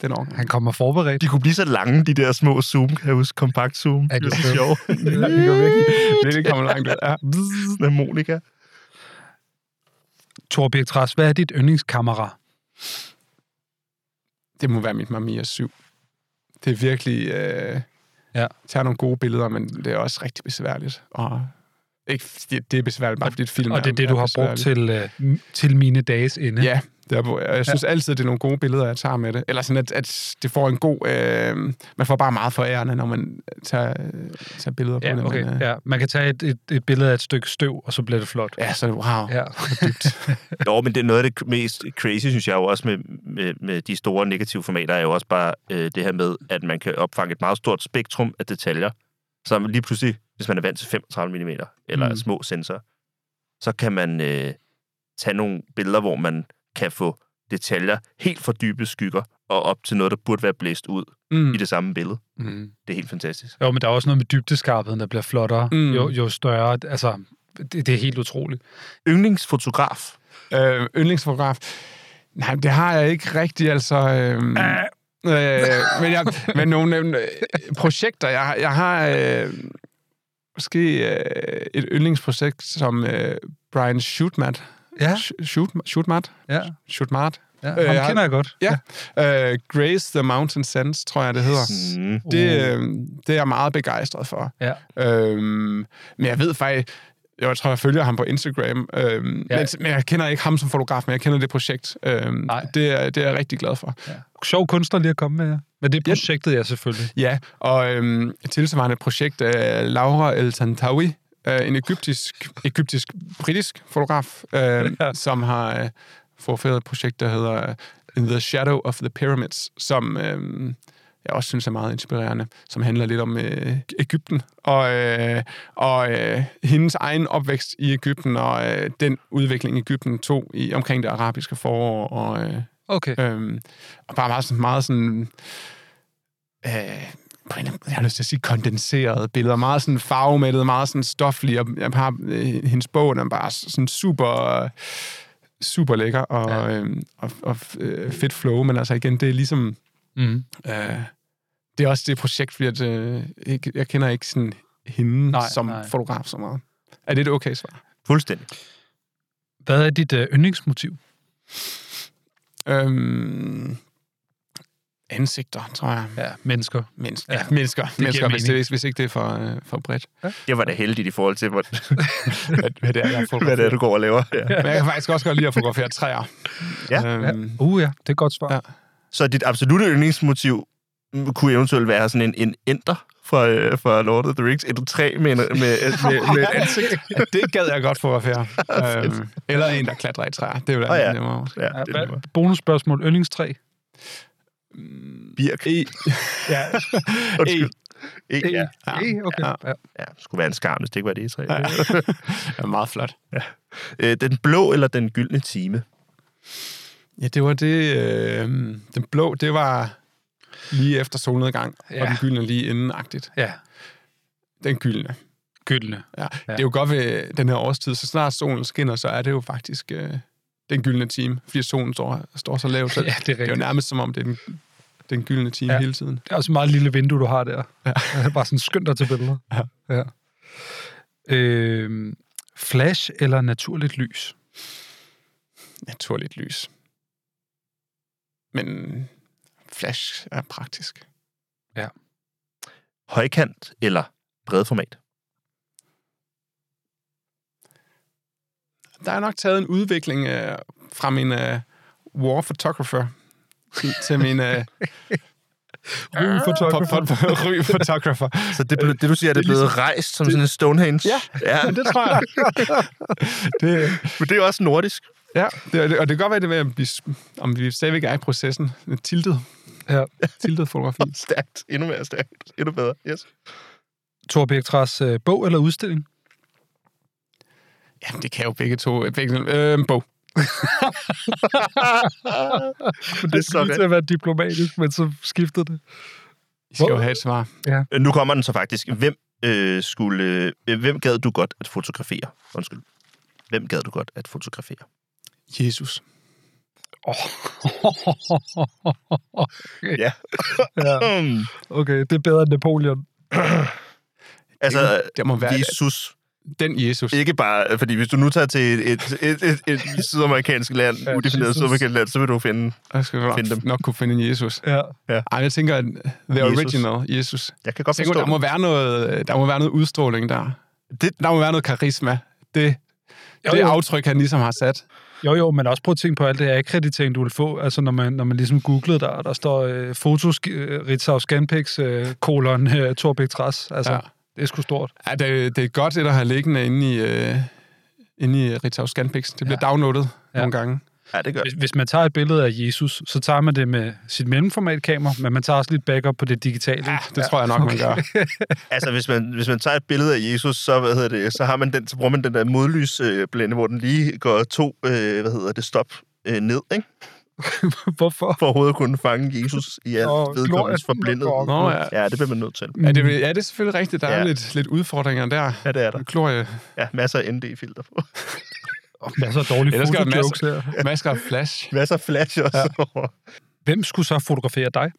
den år. Han kommer forberedt. De kunne blive så lange, de der små zoom, kan jeg huske, kompakt zoom. Er det så sjovt? Det kommer langt ud. Ja. Med Monika. Torbjørn Træs, hvad er dit yndlingskamera? Det må være mit Mamiya 7. Det er virkelig... tager nogle gode billeder, men det er også rigtig besværligt at Ikke, det er besværligt, bare fordi et film. Og det er det, du har brugt til mine dages ende. Ja, jeg synes altid, det er nogle gode billeder, jeg tager med det. Eller sådan, at det får en god... man får bare meget for ærerne, når man tager billeder på det. Okay. Ja. Man kan tage et billede af et stykke støv, og så bliver det flot. Ja, så wow. Ja. Nå, men det er noget af det mest crazy, synes jeg jo også, med de store negative formater, er jo også bare det her med, at man kan opfange et meget stort spektrum af detaljer, som lige pludselig, hvis man er vant til 35 mm, eller små sensorer, så kan man tage nogle billeder, hvor man kan få detaljer helt fra dybe skygger, og op til noget, der burde være blæst ud i det samme billede. Mm. Det er helt fantastisk. Jo, men der er også noget med dybdeskarpheden, der bliver flottere, jo større. Altså, det er helt utroligt. Yndlingsfotograf? Nej, det har jeg ikke rigtigt, altså... men nogle projekter, jeg har... måske et yndlingsprojekt som Brian Schutmat. Ja. Schutmat. Ja. Schutmat. Ja, ham kender jeg godt. Ja. Grace the Mountain Sands, tror jeg, det hedder. Det er jeg meget begejstret for. Ja. Men jeg ved faktisk... Jeg tror, jeg følger ham på Instagram. Men jeg kender ikke ham som fotograf, men jeg kender det projekt. Det er jeg rigtig glad for. Ja. Sjov kunstner lige at komme med, men det projektet er selvfølgelig. Ja, og tilsvarende projekt af Laura El Tantawi, en egyptisk-britisk fotograf, som har forfærdet et projekt, der hedder In the Shadow of the Pyramids, som... jeg også synes er meget inspirerende, som handler lidt om Ægypten, og hendes egen opvækst i Ægypten, og den udvikling Ægypten tog omkring det arabiske forår, og, og bare meget sådan jeg har lyst til at sige kondenserede billeder, meget sådan farvemættede, meget sådan stoflige, og hendes bog er bare sådan super lækker, og fedt flow, men altså igen, det er ligesom... det er også det projekt, fordi jeg kender ikke sådan hende fotograf så meget. Er det et okay svar? Fuldstændig. Hvad er dit yndlingsmotiv? Ansigter, tror jeg. Ja, mennesker. Mennesker, hvis ikke det er for bredt. Ja. Jeg var da heldig i forhold til, hvad det er, du går og laver. Ja. Men jeg kan faktisk også godt lide at fotografere træer. Ja. Det er et godt svar. Ja. Så dit absolutte yndlingsmotiv kunne eventuelt være sådan en enter fra Lord of the Rings, et træ med et ansigt. Ja, det gad jeg godt fotografere. Eller en, der klatrer i træer. Det er jo da nemmere også. Ja, bonusspørgsmål. Yndlingstræ? Birk. Det skulle være en skam, hvis det ikke var det træ. Ja, meget flot. Ja. Den blå eller den gyldne time? Ja, det var det. Den blå, det var lige efter solnedgang, og den gyldne lige inden-agtigt. Ja. Den gyldne. Ja. Det er jo godt ved den her årstid, så snart solen skinner, så er det jo faktisk den gyldne time, fordi solen står så lavt. Så ja, det er jo nærmest som om, det er den gyldne time hele tiden. Det er også et meget lille vindue, du har der. Ja. Det er bare sådan skønt at tage billeder. Ja. Flash eller naturligt lys? Naturligt lys. Men flash er praktisk. Ja. Højkant eller bredformat? Der er nok taget en udvikling fra min war photographer til min ryg photographer. Så det du siger, det er blevet rejst som sådan en Stonehenge? Ja, det tror jeg. Men det er også nordisk. Ja, og det kan godt være, det ved, om vi stadigvæk er i processen. Tiltet fotografi. Stærkt. Endnu mere stærkt. Endnu bedre. Yes. Tor Bæktræs bog eller udstilling? Jamen, det kan jo begge to. Bog. Det skulle til at være diplomatisk, men så skiftede det. I skal jo have et svar. Ja. Nu kommer den så faktisk. Hvem gad du godt at fotografere? Undskyld. Hvem gad du godt at fotografere? Jesus. Okay, det er bedre end Napoleon. Altså, det må være Jesus. Den Jesus. Ikke bare, fordi hvis du nu tager til et sydamerikansk land, udefineret sydamerikansk land, så vil du finde dem. Nok kunne finde en Jesus. Ja. Ej, jeg tænker, the original Jesus. Jeg kan godt forstå. Der må være noget udstråling der. Der må være noget karisma. Det aftryk, han ligesom har sat. Jo, men også prøv at tænke på alt det her akkreditering, du vil få. Altså, når man ligesom googlede der, der står fotos, Ritzau Scanpix, Torbæk Træs. Altså, ja. Det er sgu stort. Ja, det er godt et at have liggende inde i Ritzau Scanpix. Det bliver downloadet nogle gange. Ja, det gør det. Hvis man tager et billede af Jesus, så tager man det med sit mellemformatkamera, men man tager også lidt backup på det digitale. Ja, det tror jeg nok, man gør. Altså, hvis man tager et billede af Jesus, så, så har man den, så bruger man den der modlysblænde, hvor den lige går to, stop ned, ikke? Hvorfor? For overhovedet at kunne fange Jesus i alt vedkommendes forblindet. Ja, det bliver man nødt til. Ja, det er selvfølgelig rigtigt. Der er lidt udfordringer der. Ja, det er der. Klorie. Ja, masser af ND-filter på. Masser af dårlige fotojokes her. Masser af flash. Masser af flash også. Ja. Hvem skulle så fotografere dig?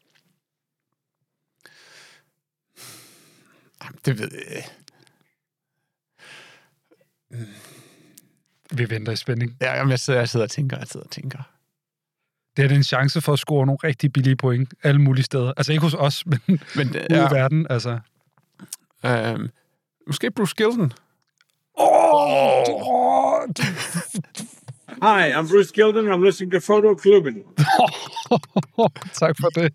Det ved jeg. Vi venter i spænding. Ja, jeg sidder og tænker. Det er en chance for at score nogle rigtig billige point. Alle mulige steder. Altså ikke hos os, men ude i verden. Altså. Måske Bruce Gilden. Oh! Hi, I'm Bruce Gilden, and I'm listening to Photo Clubben. Tak for det.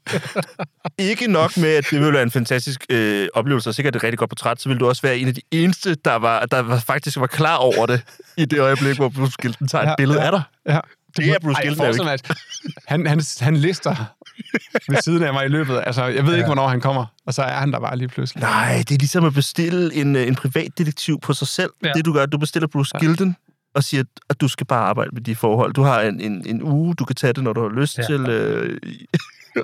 Ikke nok med, at det ville være en fantastisk oplevelse, og sikkert et rigtig godt portræt, så ville du også være en af de eneste, der faktisk var klar over det, i det øjeblik, hvor Bruce Gilden tager et billede af dig. Ja. Det er Bruce Gilden, er ikke? Han lister ved siden af mig i løbet. Altså, jeg ved ikke, hvornår han kommer, og så er han der bare lige pludselig. Nej, det er ligesom at bestille en privatdetektiv på sig selv. Ja. Det, du gør, du bestiller Bruce Gilden og siger, at du skal bare arbejde med de forhold. Du har en uge, du kan tage det, når du har lyst til.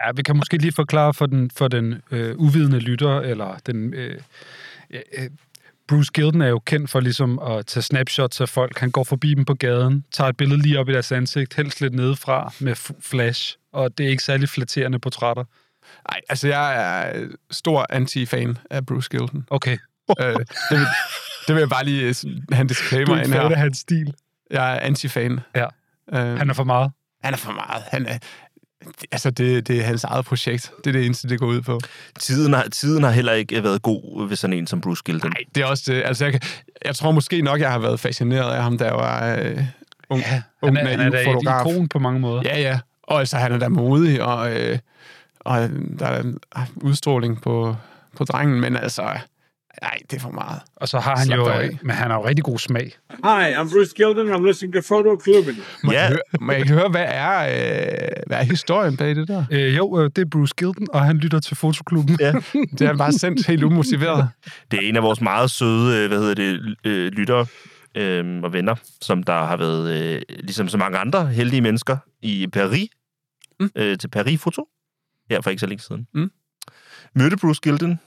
Ja, vi kan måske lige forklare for den uvidende lytter, eller den... Bruce Gilden er jo kendt for ligesom at tage snapshots af folk. Han går forbi dem på gaden, tager et billede lige op i deres ansigt, helst lidt nedefra med flash, og det er ikke særlig flatterende portrætter. Nej, altså jeg er stor anti-fan af Bruce Gilden. Okay. Det vil jeg bare lige have en disclaimer ind her. Du er hans stil. Jeg er anti-fan. Ja. Han er for meget. Altså, det er hans eget projekt. Det er det eneste, det går ud på. Tiden har heller ikke været god ved sådan en som Bruce Gilden. Nej, det er også det. Altså, jeg tror måske nok, jeg har været fascineret af ham, da jeg var ung naiv fotograf. Han er da et ikon på mange måder. Ja. Og altså, han er da modig, og der er udstråling på drengen, men altså, nej, det er for meget. Og så har han han har jo rigtig god smag. Hi, I'm Bruce Gilden, and I'm listening to Photo Clubben. Må jeg ikke høre, hvad er historien bag det der? Det er Bruce Gilden, og han lytter til Photo Clubben. Ja. Det er han bare sendt helt umotiveret. Det er en af vores meget søde, lyttere og venner, som der har været, ligesom så mange andre heldige mennesker, i Paris, til Paris Foto, her for ikke så længe siden. Mødte Bruce Gilden,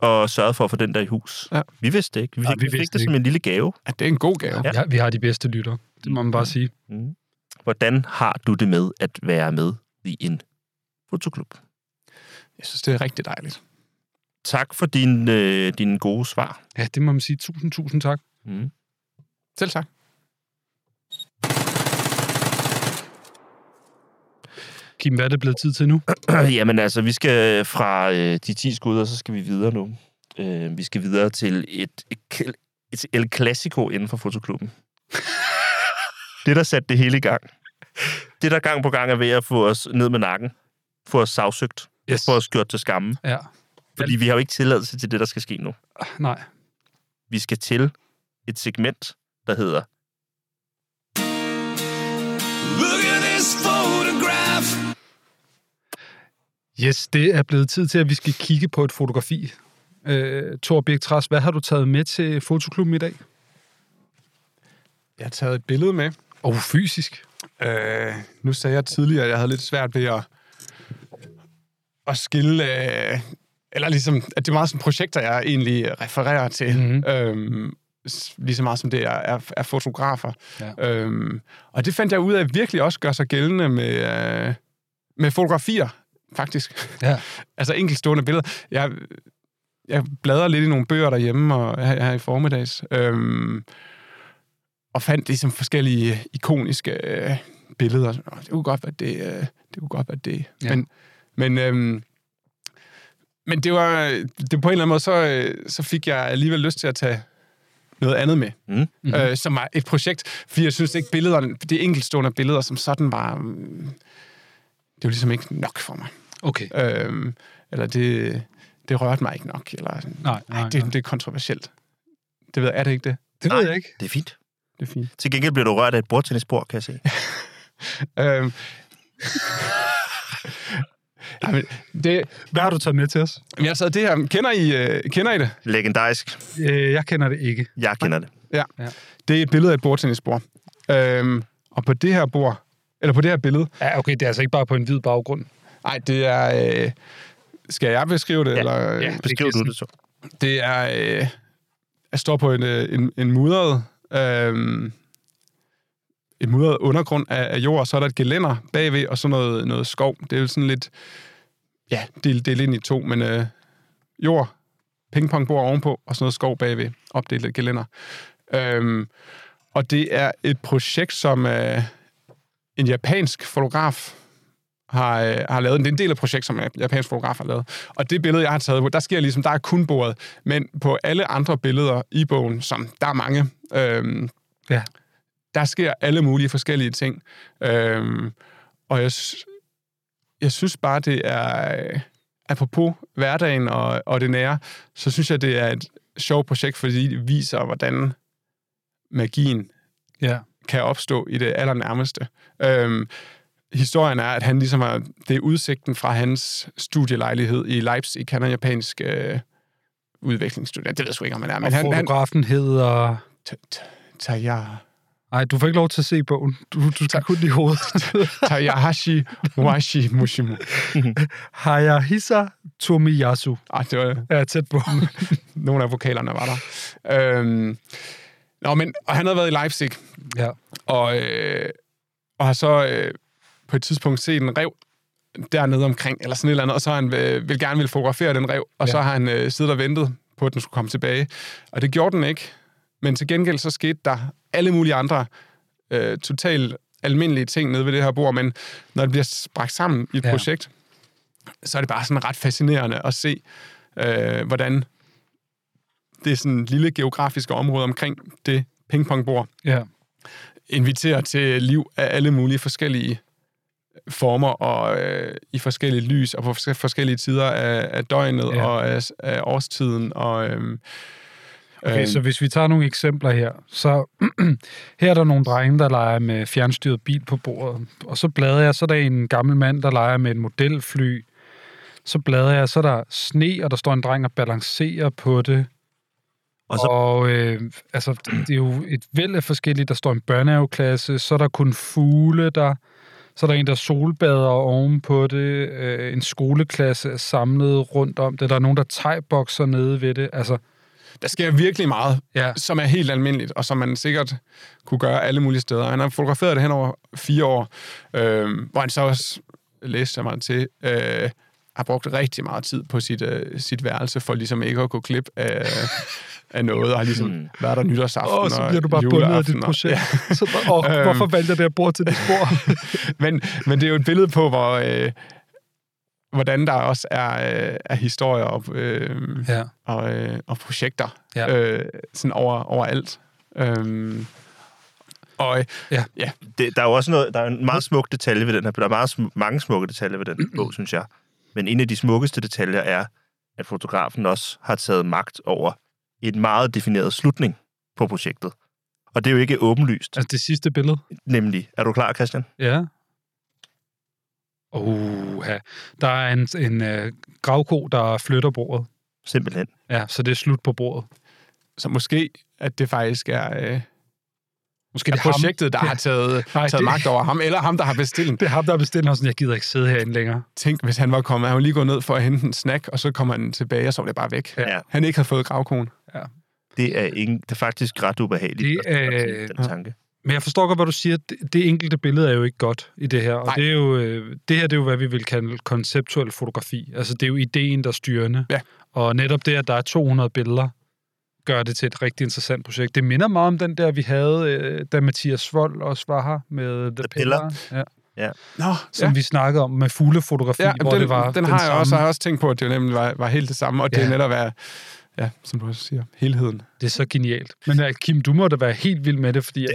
og sørget for at få den der i hus. Ja. Vi vidste ikke. Vi fik det som en lille gave. Ja, det er en god gave. Ja. Ja, vi har de bedste lytter. Det må man bare sige. Mm. Hvordan har du det med at være med i en fotoklub? Jeg synes, det er rigtig dejligt. Tak for dine gode svar. Ja, det må man sige. Tusind tak. Mm. Selv tak. Kim, hvad er det blevet tid til nu? Jamen altså, vi skal fra de 10 skud, og så skal vi videre nu. Vi skal videre til et El Clasico inden for fotoklubben. Det, der satte det hele i gang. Det, der gang på gang er ved at få os ned med nakken. Få os sagsøgt. Yes. Få os gjort til skamme. Ja. Fordi vi har jo ikke tilladelse til det, der skal ske nu. Nej. Vi skal til et segment, der hedder... Look at this photograph! Yes, det er blevet tid til, at vi skal kigge på et fotografi. Torbjørn Træs, hvad har du taget med til fotoklubben i dag? Jeg har taget et billede med. Fysisk? Nu sagde jeg tidligere, at jeg havde lidt svært ved at skille... eller ligesom, at det er meget som projekter, jeg egentlig refererer til. Mm-hmm. Lige så meget som det er fotografer. Ja. Og det fandt jeg ud af, at virkelig også gør sig gældende med fotografier. Faktisk. Ja. Altså enkeltstående billeder. Jeg bladrer lidt i nogle bøger derhjemme og her i formiddags, og fandt ligesom forskellige ikoniske billeder. Det kunne godt være det. Men Men det var det på en eller anden måde, så fik jeg alligevel lyst til at tage noget andet med, som var et projekt, fordi jeg synes ikke billederne, de enkeltstående billeder som sådan var, det var ligesom ikke nok for mig. Okay. Eller det rørte mig ikke nok, eller nej, det er kontroversielt. Det ved jeg, er det ikke det? Det ved jeg ikke. Det er fint. Det er fint. Til gengæld bliver du rørt af et bordtennisbord, kan jeg se. Jamen, hvad har du taget med til os? Jamen, jeg sad det her. Kender I det? Legendarisk. Jeg kender det ikke. Jeg kender det. Ja. Det er et billede af et bordtennisbord. Og på det her bord, eller på det her billede... Ja, okay, det er altså ikke bare på en hvid baggrund. Nej, det er... skal jeg beskrive det? Ja, eller, beskriv du det så. Det er... jeg står på en mudret... et mudret undergrund af jord, så er der et gelænder bagved, og så noget skov. Det er jo sådan lidt... Ja, delt ind i to, men jord, pingpongbord ovenpå, og sådan noget skov bagved, opdelt et gelænder. Og det er et projekt, som en japansk fotograf har lavet. Det er en del af projekt, som en japansk fotograf har lavet. Og det billede, jeg har taget på, der sker ligesom, der er kun bordet, men på alle andre billeder i bogen, som der er mange... Der sker alle mulige forskellige ting. Og jeg synes bare, det er... Apropos hverdagen og det nære, så synes jeg, det er et sjovt projekt, fordi det viser, hvordan magien kan opstå i det allernærmeste. Historien er, at han ligesom har... Det er udsigten fra hans studielejlighed i Leipzig. Han er japansk udvekslingsstudent. Det ved jeg sgu ikke, om han er. Men fotografen hedder... Taya... Nej, du får ikke lov til at se bogen. Du skal kun i hovedet. Takahashi Mushi Mushimu. Hayahisa Tomiyasu. Ah, det var tæt på. Nogle af vokalerne var der. Og han havde været i Leipzig. Ja. Og har så på et tidspunkt set en ræv dernede omkring, eller sådan et eller andet, og så han vil gerne fotografere den ræv, og så har han siddet og ventet på, at den skulle komme tilbage. Og det gjorde den ikke. Men til gengæld så skete der alle mulige andre totalt almindelige ting nede ved det her bord, men når det bliver spragt sammen i et projekt, så er det bare sådan ret fascinerende at se, hvordan det er sådan lille geografiske område omkring det pingpongbord inviterer til liv af alle mulige forskellige former og i forskellige lys og på forskellige tider af døgnet og af årstiden og... Okay, så hvis vi tager nogle eksempler her, så her er der nogle drenge, der leger med fjernstyret bil på bordet, og så bladrer jeg, så er der en gammel mand, der leger med et modelfly, så bladrer jeg, så er der sne, og der står en dreng og balancerer på det, og det er jo et væld af forskellige, der står en børnehaveklasse, så er der kun fugle, så er der en, der solbader oven på det, en skoleklasse er samlet rundt om det, der er nogen, der thai-bokser nede ved det, altså... Der sker virkelig meget, som er helt almindeligt, og som man sikkert kunne gøre alle mulige steder. Han har fotograferet det hen over 4 år, hvor han så også læste sig meget til, har brugt rigtig meget tid på sit værelse, for ligesom ikke at gå klip af noget, og har ligesom været der nytårsaften og juleaften. Så bliver du bare bundet af dit projekt. Ja. Hvorfor valgte jeg det at bord til dit bord? men det er jo et billede på, hvor... hvordan der også er historier og projekter sådan overalt. Der er jo også noget, der er en meget smuk detalje ved den her, der er mange smukke detaljer ved den bog, synes jeg. Men en af de smukkeste detaljer er, at fotografen også har taget magt over et meget defineret slutning på projektet. Og det er jo ikke åbenlyst. Altså det sidste billede? Nemlig. Er du klar, Christian? Ja. Der er en gravko, der flytter bordet. Simpelthen. Ja, så det er slut på bordet. Så måske, at det faktisk er... måske er det projektet, ham, der har taget magt over ham, eller ham, der har bestilt. Det er ham, der har bestilt, og sådan, jeg gider ikke sidde herinde længere. Tænk, hvis han var kommet, han ville lige gå ned for at hente en snack, og så kommer han tilbage, og så var det bare væk. Ja. Han ikke har fået gravkoen. Ja. Det er faktisk ret ubehageligt, den tanke. Men jeg forstår godt, hvad du siger. Det enkelte billede er jo ikke godt i det her. Og det er jo, det her, det er jo, hvad vi vil kalde konceptuel fotografi. Altså, det er jo ideen, der er styrende. Ja. Og netop det, at der er 200 billeder, gør det til et rigtig interessant projekt. Det minder meget om den der, vi havde, da Mathias Wold også var her med The Pillar. Ja. Ja. Nå, som vi snakkede om med fuglefotografi, hvor den, det var den har samme. Jeg har også tænkt på, at det nemlig var helt det samme, og det er netop at som du også siger, helheden. Det er så genialt. Men Kim, du må da være helt vild med det, fordi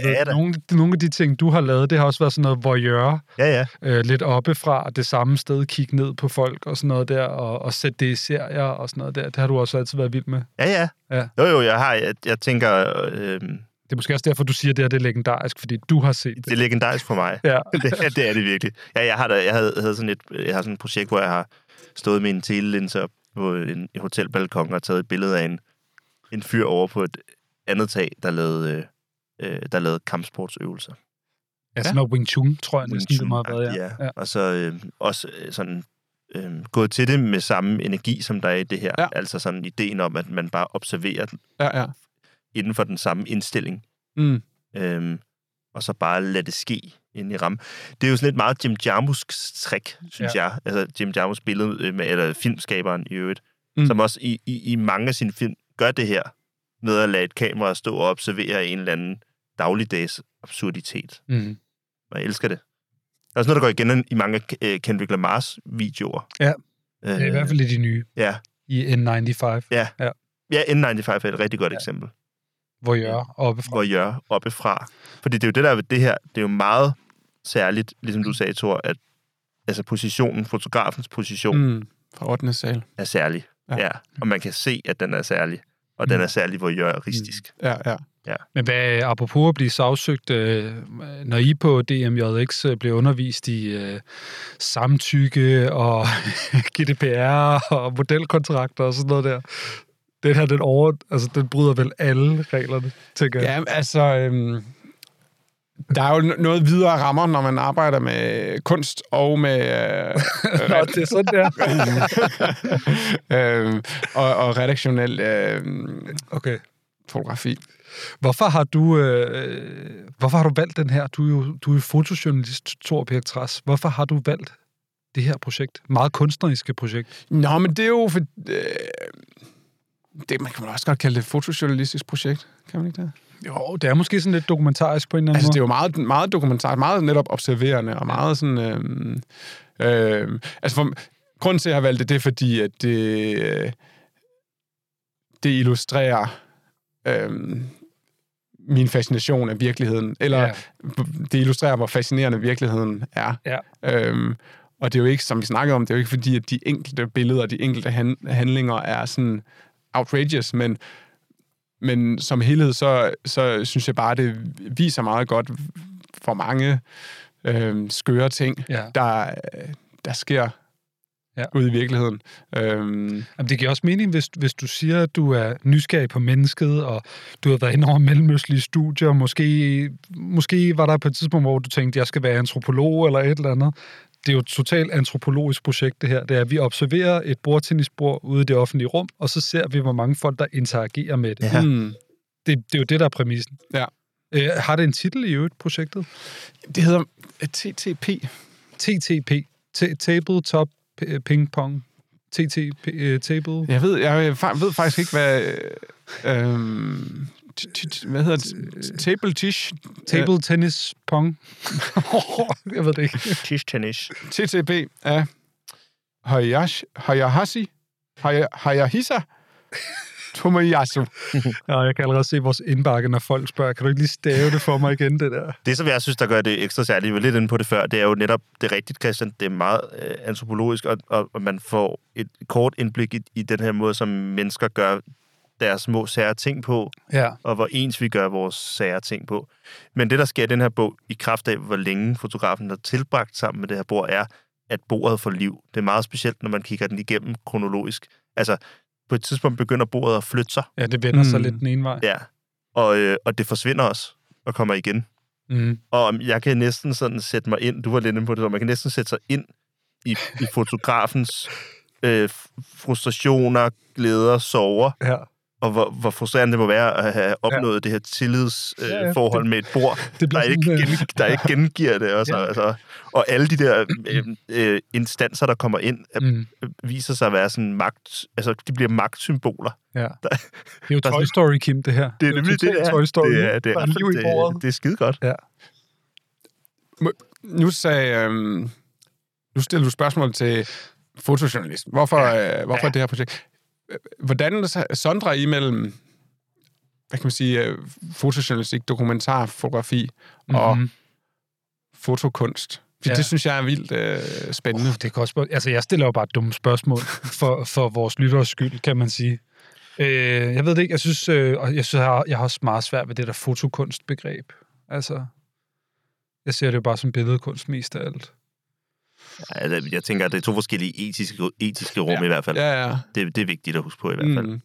nogle af de ting, du har lavet, det har også været sådan noget voyeur. Lidt oppefra, det samme sted, kigge ned på folk og sådan noget der, og sætte det i serier og sådan noget der. Det har du også altid været vild med. Ja. Jo, jeg har. Jeg tænker... Det er måske også derfor, du siger, at det her det er legendarisk, fordi du har set det. Det er legendarisk for mig. Det er det virkelig. Ja, jeg har sådan et projekt, hvor jeg har stået med en telelinse op på en hotelbalkon og taget et billede af en fyr over på et andet tag, der lavede kampsportsøvelser. Sådan noget Wing Chun, tror jeg, det meget bedre. Ja. Og så også sådan gået til det med samme energi, som der er i det her. Altså sådan ideen om, at man bare observerer den inden for den samme indstilling. Og så bare lade det ske inde i rammen. Det er jo sådan lidt meget Jim Jarmusch's trick, synes jeg. Altså Jim Jarmusch's billede, eller filmskaberen i øvrigt, som også i mange af sine film gør det her, med at lade et kamera stå og observere en eller anden dagligdags absurditet. Og jeg elsker det. Der er også noget, der går igen i mange af Kendrick Lamar's videoer. I hvert fald i de nye. I N95. N95 er et rigtig godt eksempel. Voyeur oppefra. Fordi det er jo det, der er ved det her. Det er jo meget særligt, ligesom du sagde, Thor, at altså positionen, fotografens position... fra 8. sal. Er særlig, Og man kan se, at den er særlig. Og den er særlig voyeuristisk. Ja. Men hvad, apropos at blive sagsøgt, når I på DMJX blev undervist i samtykke og GDPR og modelkontrakter og sådan noget der... Den her, den bryder vel alle reglerne, tænker jeg. Ja, altså, der er jo noget videre rammer, når man arbejder med kunst og med... Nå, det er sådan der. og redaktionel fotografi. Hvorfor har du valgt den her? Du er jo fotojournalist, Thor Birk Trads. Hvorfor har du valgt det her projekt? Meget kunstneriske projekt. Nå, men det er jo... For, det man kan man også godt kalde et fotojournalistisk projekt, kan man ikke det? Jo, det er måske sådan lidt dokumentarisk på en eller anden måde. Altså, det er jo meget, meget dokumentarisk, meget netop observerende, og meget sådan... grunden til, at jeg har valgt det, det er fordi, at det illustrerer min fascination af virkeligheden, eller det illustrerer, hvor fascinerende virkeligheden er. Og det er jo ikke, som vi snakkede om, det er jo ikke fordi, at de enkelte billeder og de enkelte handlinger er sådan... outrageous, men som helhed, så synes jeg bare, det viser meget godt for mange skøre ting, der sker ude i virkeligheden. Jamen, det giver også mening, hvis du siger, at du er nysgerrig på mennesket, og du har været inde over mellemøstlige studier, måske var der på et tidspunkt, hvor du tænkte, jeg skal være antropolog eller et eller andet. Det er jo et totalt antropologisk projekt, det her. Det er, at vi observerer et bordtennisbord ude i det offentlige rum, og så ser vi, hvor mange folk, der interagerer med det. Ja. Det er jo det, der er præmissen. Ja. Har det en titel i øvrigt, projektet? Det hedder TTP. TTP. Tabletop Ping Pong. TTP. Table. Jeg ved faktisk ikke, hvad... Hvad hedder det? Table tennis pong. Jeg ved det ikke. Tish tennis. TTP af Hayahisa Tomoyasu. Jeg kan allerede se vores indbakke, når folk spørger, kan du ikke lige stave det for mig igen, det der? Det, som jeg synes, der gør det ekstra særligt, vi var lidt inde på det før, det er jo netop, det er rigtigt, Christian, det er meget antropologisk, og man får et kort indblik i den her måde, som mennesker gør deres små sære ting på, og hvor ens vi gør vores sære ting på. Men det, der sker i den her bog, i kraft af, hvor længe fotografen har tilbragt sammen med det her bord, er, at bordet får liv. Det er meget specielt, når man kigger den igennem kronologisk. Altså, på et tidspunkt begynder bordet at flytte sig. Ja, det vender sig lidt den ene vej. Ja, og det forsvinder også, og kommer igen. Og jeg kan næsten sådan sætte mig ind, du var lidt inde på det, man kan næsten sætte sig ind i fotografens frustrationer, glæder, sorger. Ja. Og hvor frustrerende det må være at have opnået det her tillidsforhold med et bord, der ikke gengiver det. Og, så, altså, og alle de der instanser, der kommer ind, viser sig at være sådan magt... Altså, de bliver magtsymboler. Ja. Det er jo Toy Story, Kim, det her. Det er nemlig det, Toy Story. Det er skide godt. Ja. Nu stiller du spørgsmål til fotojournalisten. Hvorfor det her projekt? Hvordan sondrer I mellem, hvad kan man sige, fotojournalistik, dokumentar, fotografi og fotokunst? Ja. Det synes jeg er vildt spændende. Det kan også, altså, jeg stiller jo bare dumme spørgsmål for vores lytteres skyld, kan man sige. Jeg ved det ikke. Jeg synes, jeg har også meget svært ved det der fotokunstbegreb. Altså, jeg ser det jo bare som billedkunst mest af alt. Jeg tænker, at det er to forskellige etiske rum i hvert fald. Ja, ja. Det er vigtigt at huske på i hvert fald.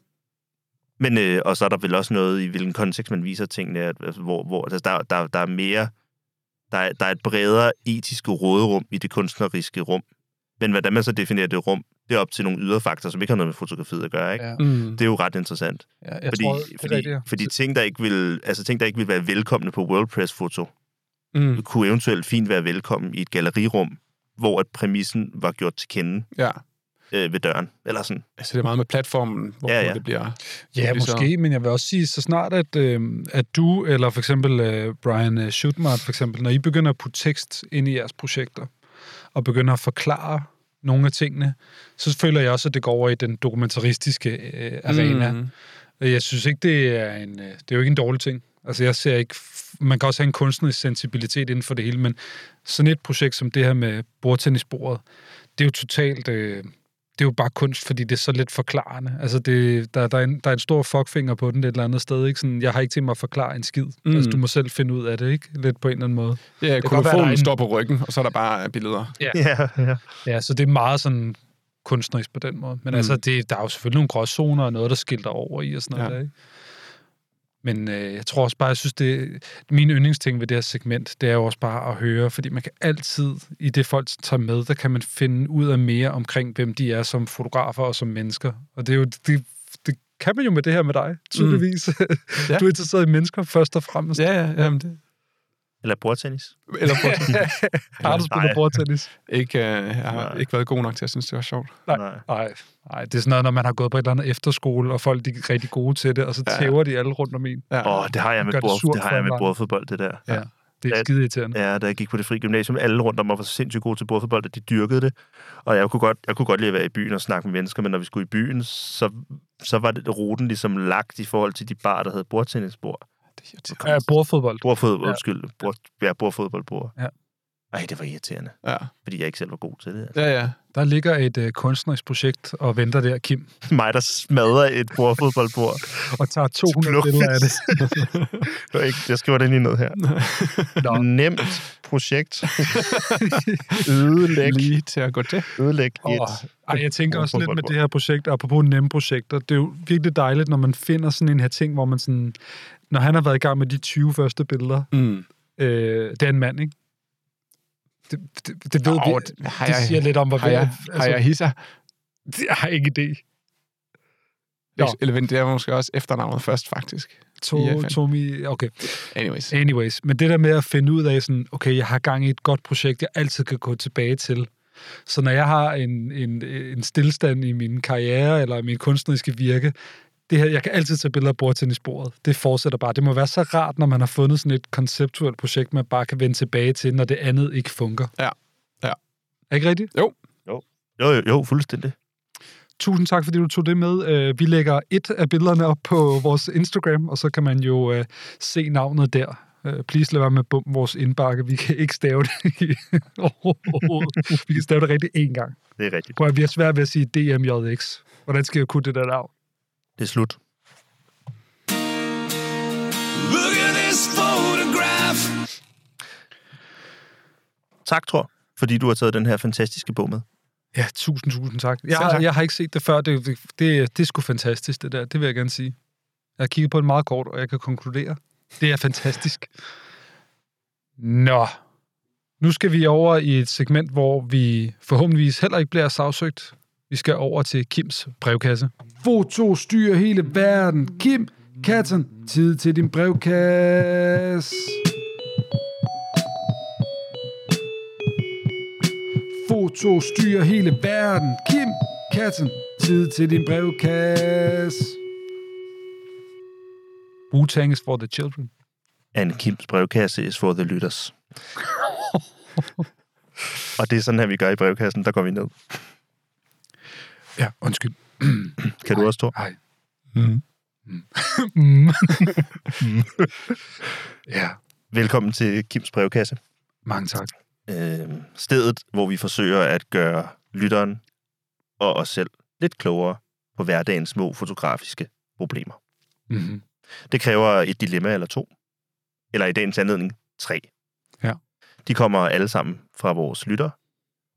Men, og så er der vel også noget i, hvilken kontekst man viser tingene, at, hvor altså, der er mere... Der er et bredere etisk råderum i det kunstneriske rum. Men hvordan man så definerer det rum, det er op til nogle yderfaktorer, som ikke har noget med fotografiet at gøre, ikke? Ja. Det er jo ret interessant. Ja, fordi ting, der ikke vil være velkomne på WordPress-foto, kunne eventuelt fint være velkommen i et gallerirum, hvor at præmissen var gjort til kende ved døren. Eller sådan. Altså det er meget med platformen, hvor det bliver... Ja, måske, men jeg vil også sige, så snart at du, eller for eksempel Brian Schutmart, for eksempel, når I begynder at putte tekst ind i jeres projekter, og begynder at forklare nogle af tingene, så føler jeg også, at det går over i den dokumentaristiske arena. Jeg synes ikke, det er jo ikke en dårlig ting. Altså jeg ser ikke... Man kan også have en kunstnerisk sensibilitet inden for det hele, men sådan et projekt som det her med bordtennisbordet, det er jo totalt... Det er jo bare kunst, fordi det er så lidt forklarende. Altså, der er en stor fuckfinger på den et eller andet sted, ikke? Sådan, jeg har ikke tænkt mig at forklare en skid. Altså, du må selv finde ud af det, ikke? Lidt på en eller anden måde. Ja, kolofonen står på ryggen, og så er der bare billeder. Ja, så det er meget sådan kunstnerisk på den måde. Men altså, der er jo selvfølgelig nogle gråzoner og noget, der skilter over i og sådan noget der, ikke? Men jeg tror også bare, jeg synes, min yndlingsting ved det her segment, det er jo også bare at høre, fordi man kan altid, i det folk tager med, der kan man finde ud af mere omkring, hvem de er som fotografer og som mennesker. Og det er jo, det kan man jo med det her med dig, tydeligvis. Ja. Du er interesseret i mennesker, først og fremmest. Ja. Jamen det. Eller bordtennis. Har du spillet bordtennis? Jeg har ikke været god nok til at synes, det var sjovt. Nej. Det er sådan noget, når man har gået på et eller andet efterskole, og folk de er rigtig gode til det, og så tæver de alle rundt om en. Det har jeg med bordfodbold, det der. Ja. Det er skide irriterende. Ja, da jeg gik på det frie gymnasium, alle rundt om mig var sindssygt gode til bordfodbold, og de dyrkede det. Og jeg kunne godt lide at være i byen og snakke med mennesker, men når vi skulle i byen, så var det ruten ligesom lagt i forhold til de bar, der havde bordtennisbord. Ja, bordfodbold. Bordfodbold. Ja. Ej, det var irriterende. Ja. Fordi jeg ikke selv var god til det. Altså. Ja. Der ligger et kunstnerisk projekt og venter der, Kim. Mig, der smadrer et bordfodboldbord. og tager 200 billeder af det. Jeg skriver det ind i noget her. Nemt projekt. Ødelæg. Lige til at gå til. Ødelæg et. Ej, jeg tænker også lidt med det her projekt, apropos nemme projekter. Det er jo virkelig dejligt, når man finder sådan en her ting, hvor man sådan... Når han har været i gang med de 20 første billeder, det er en mand, ikke? Det ved vi. Det siger lidt om, hvor vi er. Har jeg hisser? Det har jeg ikke idé. Eller vent, det er måske også efternavnet først, faktisk. Tomi, okay. Anyways. Men det der med at finde ud af, sådan, okay, jeg har gang i et godt projekt, jeg altid kan gå tilbage til. Så når jeg har en stillstand i min karriere, eller min kunstneriske virke, det her, jeg kan altid tage billeder af bordtennisbordet. Det fortsætter bare. Det må være så rart, når man har fundet sådan et konceptuelt projekt, man bare kan vende tilbage til, når det andet ikke fungerer. Ja. Er ikke rigtigt? Jo, fuldstændig. Tusind tak, fordi du tog det med. Vi lægger et af billederne op på vores Instagram, og så kan man jo se navnet der. Please lad være med at bumpe vores indbakke. Vi kan ikke stave det overhovedet. Vi kan stave det rigtigt én gang. Det er rigtigt. Vi har svært ved at sige DMJX. Hvordan skal jeg kunne det der navn? Det er slut. Tak, Thor, fordi du har taget den her fantastiske bog med. Ja, tusind tak. Jeg har ikke set det før. Det er sgu fantastisk, det der. Det vil jeg gerne sige. Jeg har kigget på det meget kort, og jeg kan konkludere. Det er fantastisk. Nå. Nu skal vi over i et segment, hvor vi forhåbentligvis heller ikke bliver sagsøgt. Vi skal over til Kims brevkasse. Foto styrer hele verden. Kim Katten, tid til din brevkasse. Foto styrer hele verden. Kim Katten, tid til din brevkasse. Wu-Tang is for the children. And Kims brevkasse is for the lytters. Og det er sådan her, vi gør i brevkassen. Der går vi ned. Ja, undskyld. Kan du også, Thor? Nej. Mm. Mm. Ja. Velkommen til Kims brevkasse. Mange tak. Stedet, hvor vi forsøger at gøre lytteren og os selv lidt klogere på hverdagens små fotografiske problemer. Mm-hmm. Det kræver et dilemma eller to. Eller i dagens anledning, 3. Ja. De kommer alle sammen fra vores lytter.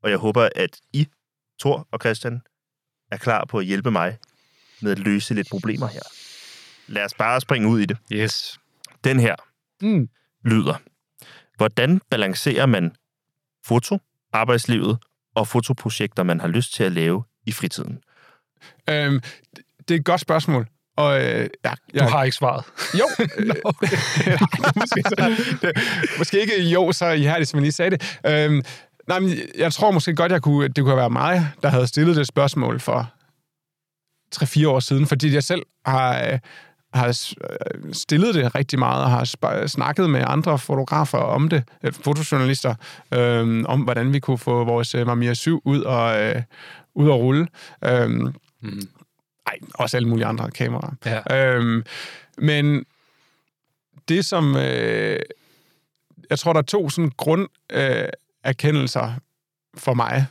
Og jeg håber, at I, Thor og Christian, er klar på at hjælpe mig med at løse lidt problemer her. Lad os bare springe ud i det. Yes. Den her lyder: hvordan balancerer man foto, arbejdslivet og fotoprojekter, man har lyst til at lave i fritiden? Det er et godt spørgsmål. Og jeg har ikke svaret. Jo. Måske ikke jo, så I har det, som jeg lige sagde det. Nej, men jeg tror måske godt, det kunne være mig, der havde stillet det spørgsmål for 3-4 år siden, fordi jeg selv har stillet det rigtig meget, og har snakket med andre fotografer om det, fotojournalister, om hvordan vi kunne få vores Mamiya 7 ud og rulle. Også alle mulige andre kameraer. Ja. Men det som... jeg tror, der er 2 sådan grunderkendelser for mig.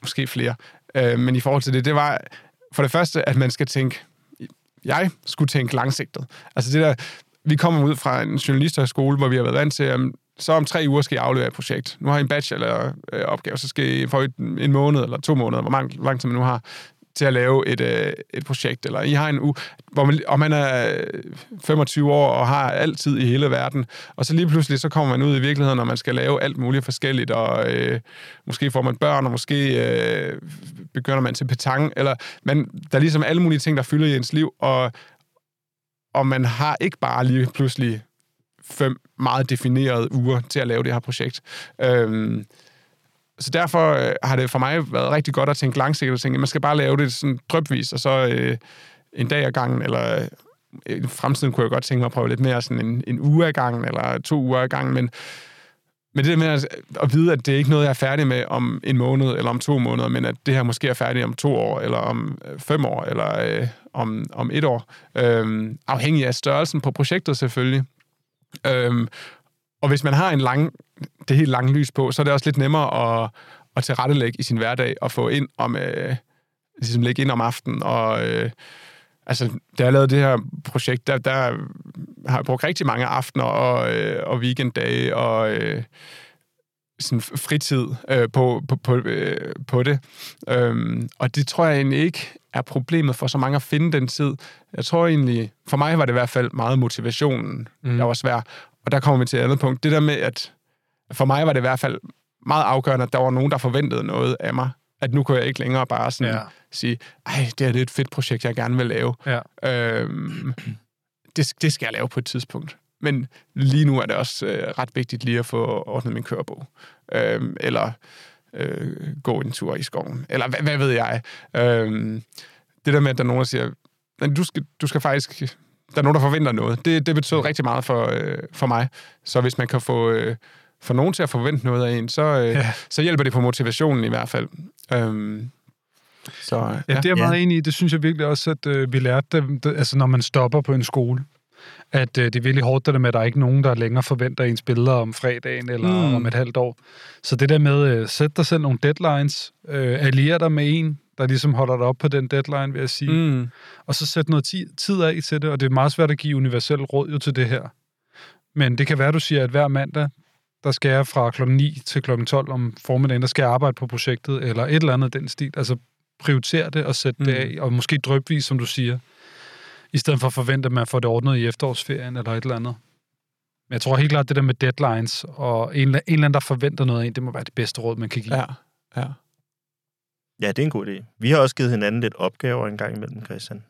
Måske flere. Men i forhold til det var for det første, at man skal tænke... Jeg skulle tænke langsigtet. Altså det der... Vi kommer ud fra en journalisterskole, hvor vi har været vant til... Så om 3 uger skal I aflevere et projekt. Nu har I en bacheloropgave, så skal I få en måned eller 2 måneder, hvor lang tid man nu har... til at lave et projekt, eller I har en uge, og man er 25 år og har altid i hele verden, og så lige pludselig så kommer man ud i virkeligheden, og man skal lave alt muligt forskelligt, og måske får man børn, og måske begynder man til petanque, eller der er ligesom alle mulige ting, der fylder i ens liv, og man har ikke bare lige pludselig 5 meget definerede uger til at lave det her projekt. Så derfor har det for mig været rigtig godt at tænke langsigtet og tænke, at man skal bare lave det sådan drypvis, og så en dag ad gangen, eller i fremtiden kunne jeg godt tænke mig at prøve lidt mere sådan en uge ad gangen, eller 2 uger ad gangen, men det der med at vide, at det ikke er noget, jeg er færdig med om en måned, eller om 2 måneder, men at det her måske er færdigt om 2 år, eller om 5 år, eller om 1 år, afhængig af størrelsen på projektet selvfølgelig. Og hvis man har det helt lange lys på, så er det også lidt nemmere at tilrettelægge i sin hverdag og få ind om ligesom lægge ind om aftenen. Og da jeg lavede det her projekt, der har jeg brugt rigtig mange aftener og weekenddage og sådan fritid på det. Og det tror jeg egentlig ikke er problemet for så mange at finde den tid. Jeg tror egentlig, for mig var det i hvert fald meget motivationen, der var svær. Og der kommer vi til et andet punkt. Det der med, at for mig var det i hvert fald meget afgørende, at der var nogen, der forventede noget af mig. At nu kunne jeg ikke længere bare sådan sige, det er et fedt projekt, jeg gerne vil lave. Ja. Det skal jeg lave på et tidspunkt. Men lige nu er det også ret vigtigt lige at få ordnet min kørebog. Eller gå en tur i skoven. Eller hvad ved jeg. Det der med, at der er nogen, der siger, du skal faktisk... Der er nogen, der forventer noget. Det betød rigtig meget for mig. Så hvis man kan få nogen til at forvente noget af en, så hjælper det på motivationen i hvert fald. Det er jeg meget enig i. Det synes jeg virkelig også, at vi lærte, altså når man stopper på en skole, at det er virkelig hårdt, det med, at der er ikke nogen, der længere forventer ens billeder om fredagen eller om et halvt år. Så det der med, sæt dig selv nogle deadlines, allier dig med en, der ligesom holder dig op på den deadline, vil jeg sige. Og så sætte noget tid af til det, og det er meget svært at give universelt råd jo til det her. Men det kan være, du siger, at hver mandag, der skal jeg fra kl. 9 til kl. 12 om formiddagen, der skal jeg arbejde på projektet, eller et eller andet den stil. Altså prioritere det og sætte det af, og måske drypvis, som du siger, i stedet for at forvente, at man får det ordnet i efterårsferien, eller et eller andet. Men jeg tror helt klart, det der med deadlines, og en eller anden, der forventer noget af en, det må være det bedste råd, man kan give. Ja. Ja, det er en god idé. Vi har også givet hinanden lidt opgaver en gang imellem, Christian.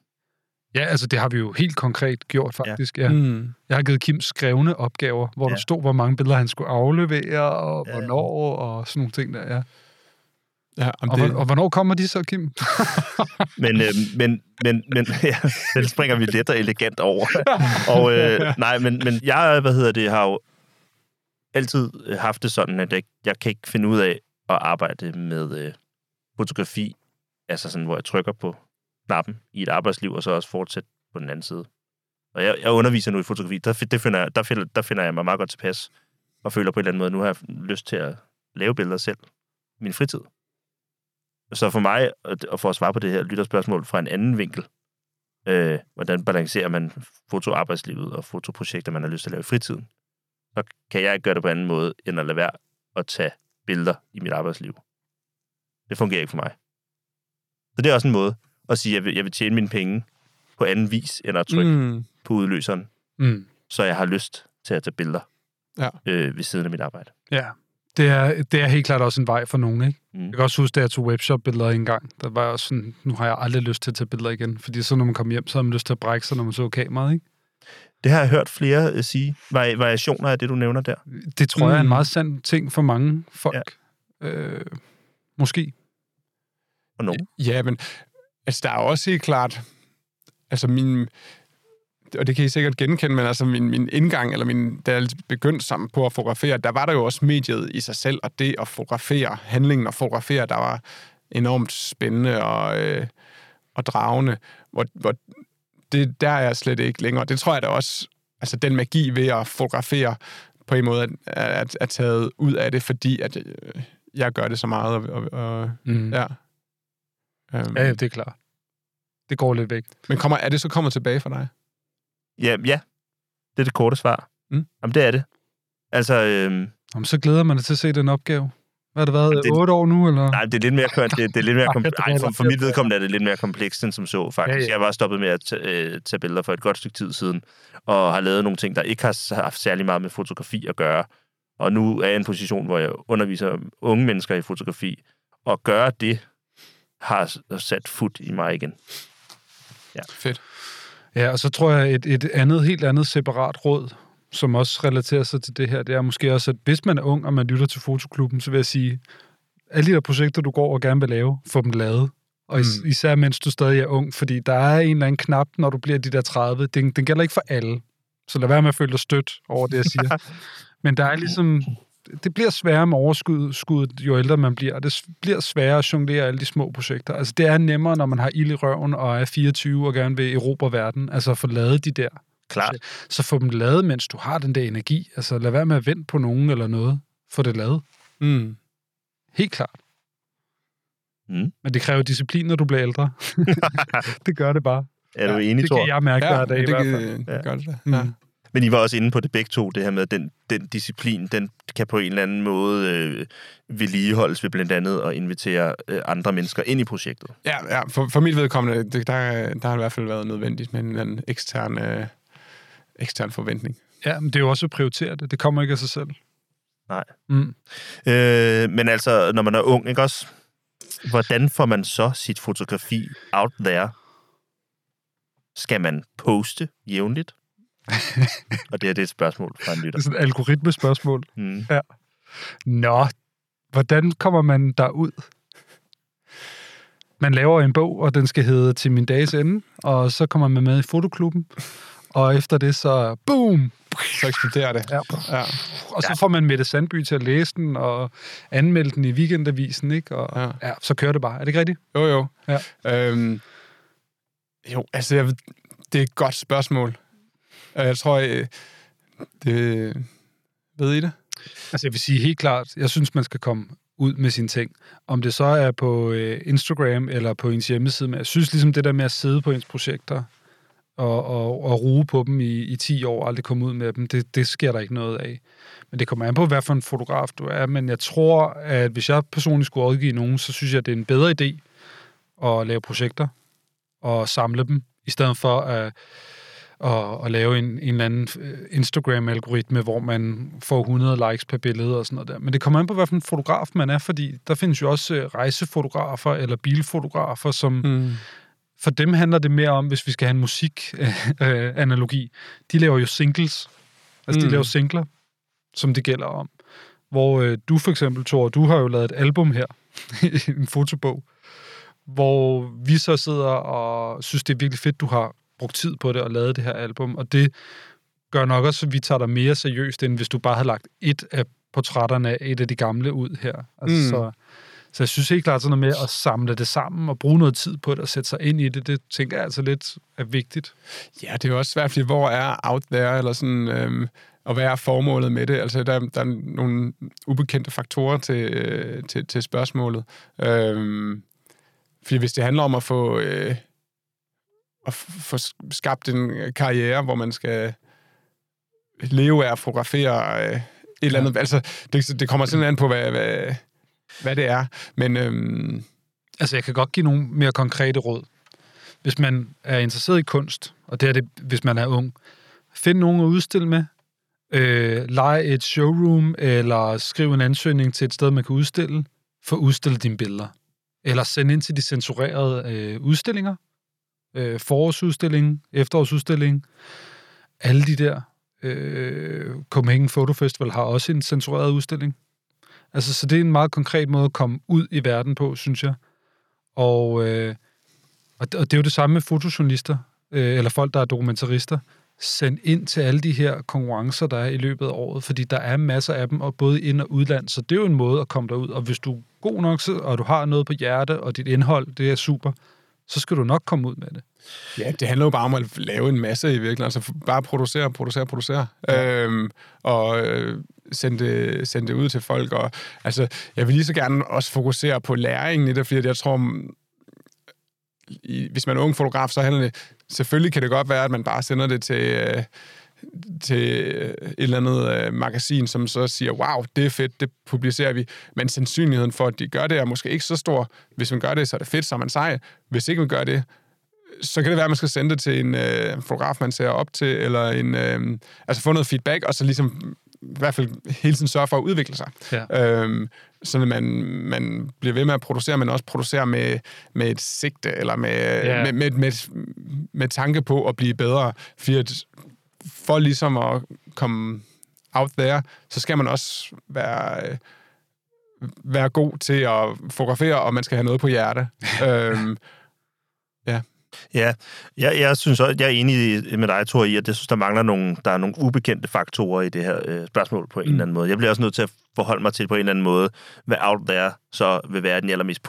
Ja, altså det har vi jo helt konkret gjort faktisk. Ja. Ja. Jeg har givet Kim skrevne opgaver, hvor der stod, hvor mange billeder han skulle aflevere, og hvornår, og sådan nogle ting der. Ja. Ja, og hvornår kommer de så, Kim? men den springer vi let og elegant over. Og nej, men jeg har jo altid haft det sådan, at jeg kan ikke finde ud af at arbejde med fotografi, altså sådan, hvor jeg trykker på knappen i et arbejdsliv, og så også fortsætte på den anden side. Og jeg underviser nu i fotografi, der finder jeg mig meget godt tilpas, og føler på en eller anden måde, nu har jeg lyst til at lave billeder selv i min fritid. Så for mig, og for at svare på det her lytterspørgsmål fra en anden vinkel, hvordan balancerer man fotoarbejdslivet og fotoprojekter, man har lyst til at lave i fritiden, så kan jeg ikke gøre det på anden måde, end at lade være at tage billeder i mit arbejdsliv. Det fungerer ikke for mig. Så det er også en måde at sige, at jeg vil tjene mine penge på anden vis, end at trykke på udløseren, så jeg har lyst til at tage billeder ved siden af mit arbejde. Ja, det er helt klart også en vej for nogen, ikke? Jeg kan også huske, da jeg tog webshop-billeder engang, der var jeg også sådan, nu har jeg aldrig lyst til at tage billeder igen, fordi så når man kom hjem, så har man lyst til at brække sig, når man så kameraet, ikke? Det har jeg hørt flere sige. Variationer af det, du nævner der. Det tror jeg er en meget sand ting for mange folk. Ja. Måske. Og nogen. Ja, men altså, der er også helt klart, altså min, og det kan I sikkert genkende, men altså min indgang, eller da jeg begyndte sammen på at fotografere, der var der jo også mediet i sig selv, og det at fotografere, handlingen at fotografere, der var enormt spændende og dragende, hvor det, der er jeg slet ikke længere. Det tror jeg da også, altså den magi ved at fotografere på en måde er taget ud af det, fordi at jeg gør det så meget. Ja, det er klart. Det går lidt væk. Men er det så kommer tilbage for dig? Ja. Det er det korte svar. Jamen, det er det. Altså, Jamen, så glæder man sig til at se den opgave. Hvad har det været? 8 år nu, eller? Nej, det er lidt mere for mit vedkommende er det lidt mere komplekst, end som så, faktisk. Ja. Jeg var stoppet med at tage billeder for et godt stykke tid siden, og har lavet nogle ting, der ikke har haft særlig meget med fotografi at gøre. Og nu er jeg i en position, hvor jeg underviser unge mennesker i fotografi, og gøre det har sat fod i mig igen. Ja. Fedt. Ja, og så tror jeg, et andet, helt andet separat råd, som også relaterer sig til det her, det er måske også, at hvis man er ung, og man lytter til Fotoklubben, så vil jeg sige, alle de der projekter, du går og gerne vil lave, få dem lavet. Og især mens du stadig er ung, fordi der er en eller anden knap, når du bliver de der 30. Den gælder ikke for alle. Så lad være med at føle dig stødt over det, jeg siger. Men der er ligesom, det bliver sværere med overskuddet, jo ældre man bliver. Og det bliver sværere at jonglere alle de små projekter. Altså det er nemmere, når man har ild i røven og er 24 og gerne vil erobre verden. Altså at få lavet de der. Klart. Så få dem lavet, mens du har den der energi. Altså lad være med at vente på nogen eller noget. Få det lavet. Helt klart. Men det kræver disciplin, når du bliver ældre. Det gør det bare. Er du enig, Thor? Det kan jeg mærke hver dag i hvert fald. Det gør det. Ja. Men I var også inde på det begge to, det her med, at den disciplin, den kan på en eller anden måde vedligeholdes ved blandt andet at invitere andre mennesker ind i projektet. Ja for mit vedkommende, der har i hvert fald været nødvendigt med en eller anden ekstern forventning. Ja, men det er jo også at prioritere det. Det kommer ikke af sig selv. Nej. Men altså, når man er ung, ikke også? Hvordan får man så sit fotografi out there? Skal man poste jævnligt? Og det er et spørgsmål fra en lytter. Det er sådan et algoritmespørgsmål. Ja. Nå, hvordan kommer man derud? Man laver en bog, og den skal hedde Til min dages ende, og så kommer man med i Fotoklubben, og efter det så boom! Så eksploderer det. Ja. Og så får man Mette Sandby til at læse den, og anmelde den i Weekendavisen, ikke? Og ja, så kører det bare. Er det ikke rigtigt? Jo. Ja. Jo, altså, det er et godt spørgsmål. Jeg tror, det ved I det? Altså, jeg vil sige helt klart, jeg synes, man skal komme ud med sine ting. Om det så er på Instagram eller på ens hjemmeside. Men jeg synes ligesom, det der med at sidde på ens projekter og ruge på dem i 10 år og aldrig komme ud med dem, det sker der ikke noget af. Men det kommer an på, hvad for en fotograf du er. Men jeg tror, at hvis jeg personligt skulle rådgive nogen, så synes jeg, det er en bedre idé at lave projekter og samle dem, i stedet for at og lave en eller anden Instagram-algoritme, hvor man får 100 likes per billede og sådan noget der. Men det kommer an på, hvad for en fotograf man er, fordi der findes jo også rejsefotografer eller bilfotografer, som for dem handler det mere om, hvis vi skal have en musik-analogi. De laver jo singles. Altså, de laver singler, som det gælder om. Hvor du for eksempel, Thor, du har jo lavet et album her, en fotobog, hvor vi så sidder og synes, det er virkelig fedt, du har brugt tid på det og lavet det her album, og det gør nok også, at vi tager dig mere seriøst, end hvis du bare havde lagt et af portrætterne af et af de gamle ud her. Altså, så jeg synes helt klart sådan noget med at samle det sammen og bruge noget tid på det og sætte sig ind i det, det tænker jeg altså lidt er vigtigt. Ja, det er jo også svært, fordi hvor er out there, eller sådan, og hvad er formålet med det? Altså, der er nogle ubekendte faktorer til spørgsmålet. Fordi hvis det handler om at få skabt en karriere, hvor man skal leve af at fotografere et eller andet, altså, det kommer simpelthen an på, hvad det er, men... Altså, jeg kan godt give nogle mere konkrete råd. Hvis man er interesseret i kunst, og det er det, hvis man er ung, find nogen at udstille med, leje et showroom, eller skriv en ansøgning til et sted, man kan udstille, for at udstille dine billeder. Eller send ind til de censurerede udstillinger, forårsudstilling, efterårsudstilling, alle de der. Copenhagen Photo Festival har også en censureret udstilling. Altså, så det er en meget konkret måde at komme ud i verden på, synes jeg. Og det er jo det samme med fotojournalister, eller folk, der er dokumentarister. Send ind til alle de her konkurrencer, der er i løbet af året, fordi der er masser af dem, og både ind- og udland, så det er jo en måde at komme derud. Og hvis du er god nok, og du har noget på hjerte, og dit indhold, det er super, så skal du nok komme ud med det. Ja, det handler jo bare om at lave en masse i virkeligheden. Altså bare producere. Ja. Sende det ud til folk. Og, altså, jeg vil lige så gerne også fokusere på læringen i det, fordi jeg tror, hvis man er ung fotograf, så handler det... Selvfølgelig kan det godt være, at man bare sender det til et eller andet magasin, som så siger, wow, det er fedt, det publicerer vi. Men sandsynligheden for, at de gør det, er måske ikke så stor. Hvis man gør det, så er det fedt, så er man sej. Hvis ikke man gør det, så kan det være, at man skal sende det til en fotograf, man ser op til, eller en... altså få noget feedback, og så ligesom... i hvert fald hele tiden sørge for at udvikle sig. Ja. Så man bliver ved med at producere, men også producere med et sigte, eller med tanke på at blive bedre. For ligesom at komme out there, så skal man også være god til at fotografere, og man skal have noget på hjerte. Ja. Ja, jeg synes også, jeg er enig med dig, Thor, i, at jeg synes, der er nogle ubekendte faktorer i det her spørgsmål på en eller anden måde. Jeg bliver også nødt til at forholde mig til på en eller anden måde, hvad out there så vil være den allermest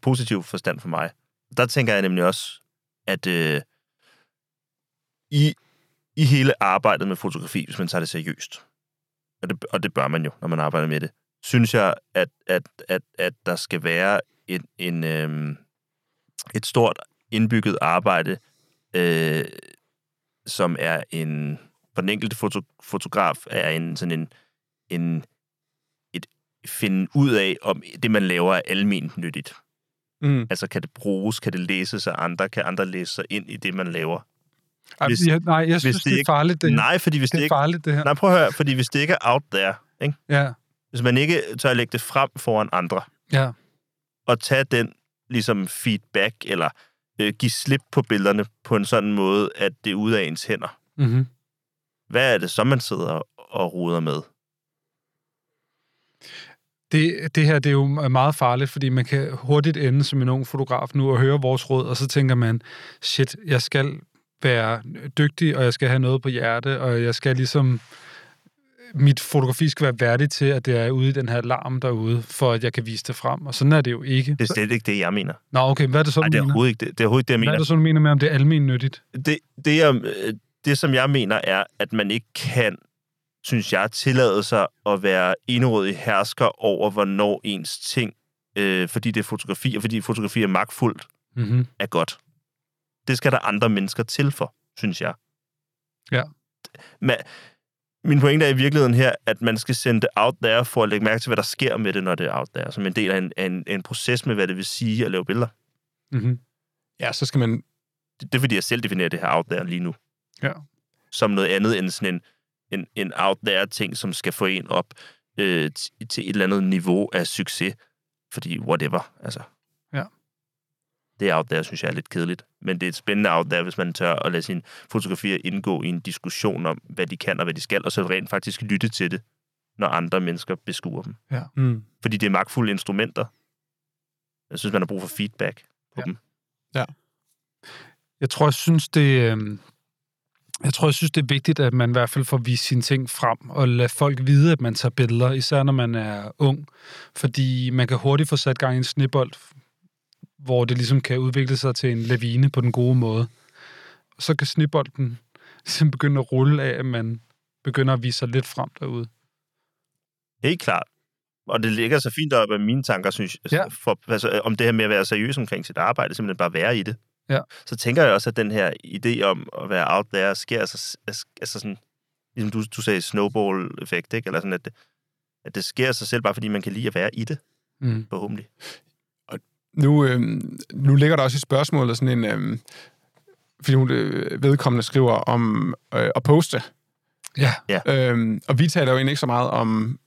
positive forstand for mig. Der tænker jeg nemlig også, at i hele arbejdet med fotografi, hvis man tager det seriøst, og det bør man jo, når man arbejder med det, synes jeg, at der skal være et stort indbygget arbejde, som er en... For den enkelte fotograf er et finde ud af, om det, man laver, er alment nyttigt. Altså, kan det bruges? Kan det læses af andre? Kan andre læse sig ind i det, man laver? Hvis, jeg synes, det er farligt, det her. Nej, fordi hvis det ikke... farligt, det her. Nej, prøv at høre, fordi hvis det ikke er out there, ikke? Ja. Hvis man ikke tør at lægge det frem foran andre, ja, og tage den ligesom feedback, eller give slip på billederne på en sådan måde, at det er ude af ens hænder. Mm-hmm. Hvad er det så, man sidder og roder med? Det her, det er jo meget farligt, fordi man kan hurtigt ende som en ung fotograf nu og høre vores råd, og så tænker man, shit, jeg skal være dygtig, og jeg skal have noget på hjerte, og jeg skal ligesom... Mit fotografi skal være værdigt til, at det er ude i den her larm derude, for at jeg kan vise det frem. Og sådan er det jo ikke. Det er slet ikke det, jeg mener. Nå, okay. Hvad er det så, du mener? Det er overhovedet det, jeg mener. Hvad er det så, du mener med, om det er almennyttigt? Det, som jeg mener, er, at man ikke kan, synes jeg, tillade sig at være enerådig hersker over, hvornår ens ting, fordi det er fotografi, og fordi fotografi er magtfuldt, er godt. Det skal der andre mennesker til for, synes jeg. Ja. Men... Min pointe er i virkeligheden her, at man skal sende det out there for at lægge mærke til, hvad der sker med det, når det er out there. Som en del af en proces med, hvad det vil sige at lave billeder. Mm-hmm. Ja, så skal man... Det er fordi, jeg selv definerer det her out there lige nu. Ja. Som noget andet end sådan en out there-ting, som skal få en op til et eller andet niveau af succes. Fordi whatever, altså. Ja. Det out there, synes jeg, er lidt kedeligt. Men det er et spændende out there, hvis man tør at lade sine fotografier indgå i en diskussion om, hvad de kan og hvad de skal, og så rent faktisk lytte til det, når andre mennesker beskuer dem. Ja. Mm. Fordi det er magtfulde instrumenter. Jeg synes, man har brug for feedback på dem. Ja. Jeg synes, det... Jeg tror, jeg synes, det er vigtigt, at man i hvert fald får vist sine ting frem, og lade folk vide, at man tager billeder, især når man er ung. Fordi man kan hurtigt få sat gang i en snebold, hvor det ligesom kan udvikle sig til en lavine på den gode måde. Og så kan snebolden ligesom begynde at rulle af, at man begynder at vise sig lidt frem derude. Helt klart. Og det ligger så fint op af mine tanker, synes jeg, ja. Om det her med at være seriøs omkring sit arbejde, simpelthen bare være i det. Ja. Så tænker jeg også, at den her idé om at være out there sker, altså sådan, ligesom du sagde, snowball-effekt, ikke? Eller sådan, at det sker sig selv, bare fordi man kan lide at være i det, forhåbentlig. Og nu ligger der også et spørgsmål, sådan en, fordi hun vedkommende skriver om at poste. Ja. Og vi taler jo egentlig ikke så meget om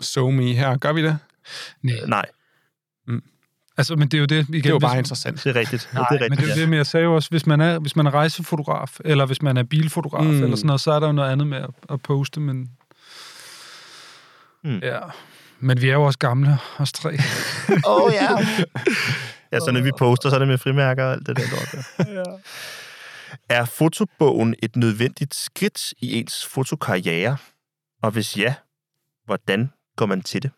SoMe her. Gør vi det? Nej. Altså, men det er jo det. Igen, det er jo bare interessant. Det er rigtigt. Nej, det er rigtigt, men det er jo det, men jeg sagde også, hvis man er rejsefotograf, eller hvis man er bilfotograf, eller sådan noget, så er der jo noget andet med at poste, men... Ja. Men vi er jo også gamle, os tre. Åh, ja. Ja, så når vi poster, så er det med frimærker og alt det der lort. Ja. Er fotobogen et nødvendigt skridt i ens fotokarriere? Og hvis ja, hvordan går man til det?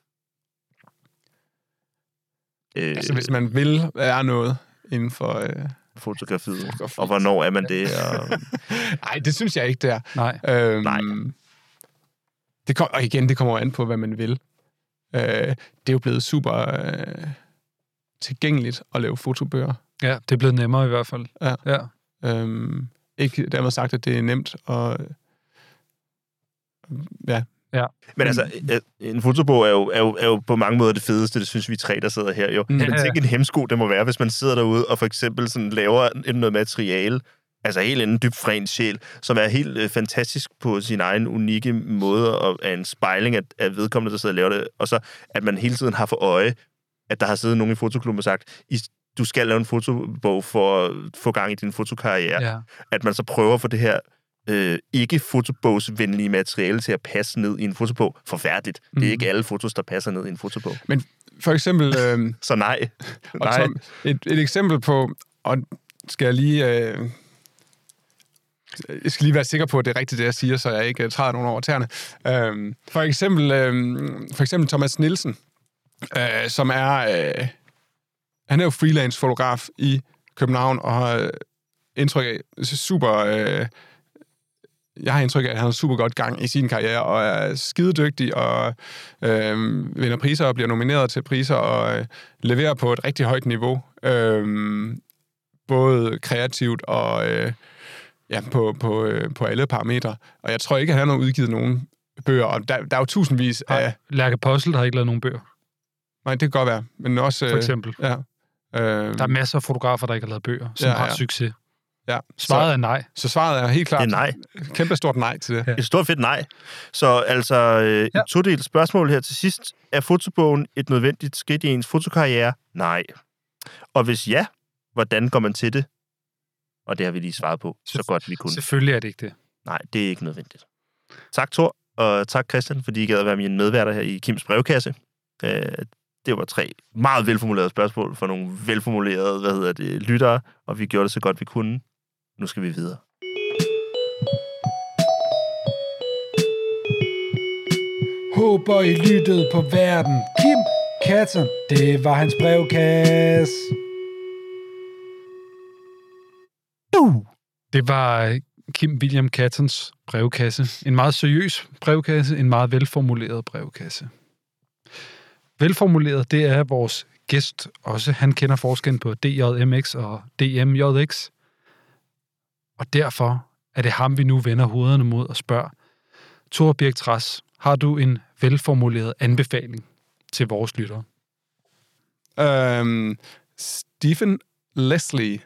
Altså, hvis man vil være noget inden for... fotografiet. Og hvornår er man det? Nej, det synes jeg ikke, det er. Nej. Og igen, det kommer an på, hvad man vil. Det er jo blevet super tilgængeligt at lave fotobøger. Ja, det er blevet nemmere i hvert fald. Ja. Ikke dermed sagt, at det er nemt. Og, ja. Ja. Men altså, en fotobog er jo på mange måder det fedeste, det synes vi tre, der sidder her jo. Ja, men tænk en hemsko, det må være, hvis man sidder derude og for eksempel sådan laver noget materiale, altså helt inden dybt fra en sjæl, som er helt fantastisk på sin egen unikke måde og er en spejling af vedkommende, der sidder og laver det. Og så, at man hele tiden har for øje, at der har siddet nogen i fotoklubben og sagt, du skal lave en fotobog for at få gang i din fotokarriere. Ja. At man så prøver for det her ikke fotobogsvenlige materiale til at passe ned i en fotobog. Forfærdeligt. Det er ikke alle fotos, der passer ned i en fotobog. Men for eksempel... så nej. Tom, et eksempel på... Og skal jeg lige... jeg skal lige være sikker på, at det er rigtigt, det jeg siger, så jeg ikke træder nogen over tæerne. For eksempel Thomas Nielsen, som er... han er jo freelance-fotograf i København, og har indtryk af super... Jeg har indtryk af, at han har super godt gang i sin karriere, og er skidedygtig, og vinder priser og bliver nomineret til priser, og leverer på et rigtig højt niveau. Både kreativt og på alle parametre. Og jeg tror ikke, at han har udgivet nogen bøger, og der er jo tusindvis af... Lærke Postel har ikke lavet nogen bøger. Nej, det kan godt være, men også... For eksempel. Ja. Der er masser af fotografer, der ikke har lavet bøger, som har succes. Ja, svaret er nej. Så svaret er helt klart det er nej. Kæmpe stort nej til det. Ja. Et stort fedt nej. Så altså et todelt spørgsmål her til sidst. Er fotobogen et nødvendigt skridt i ens fotokarriere? Nej. Og hvis ja, hvordan går man til det? Og det har vi lige svaret på, så godt vi kunne. Selvfølgelig er det ikke det. Nej, det er ikke nødvendigt. Tak Thor, og tak Christian, fordi I gad at være mine medværter her i Kims brevkasse. Det var 3 meget velformulerede spørgsmål for nogle velformulerede, lyttere, og vi gjorde det så godt vi kunne. Nu skal vi videre. Håber I lyttede på verden. Kim Katten, det var hans brevkasse. Det var Kim William Kattens brevkasse. En meget seriøs brevkasse, en meget velformuleret brevkasse. Velformuleret, det er vores gæst også. Han kender forskellen på DJMX og DMJX. Og derfor er det ham, vi nu vender hovederne mod og spørger. Thor Birk Trads, har du en velformuleret anbefaling til vores lyttere? Stephen Leslie,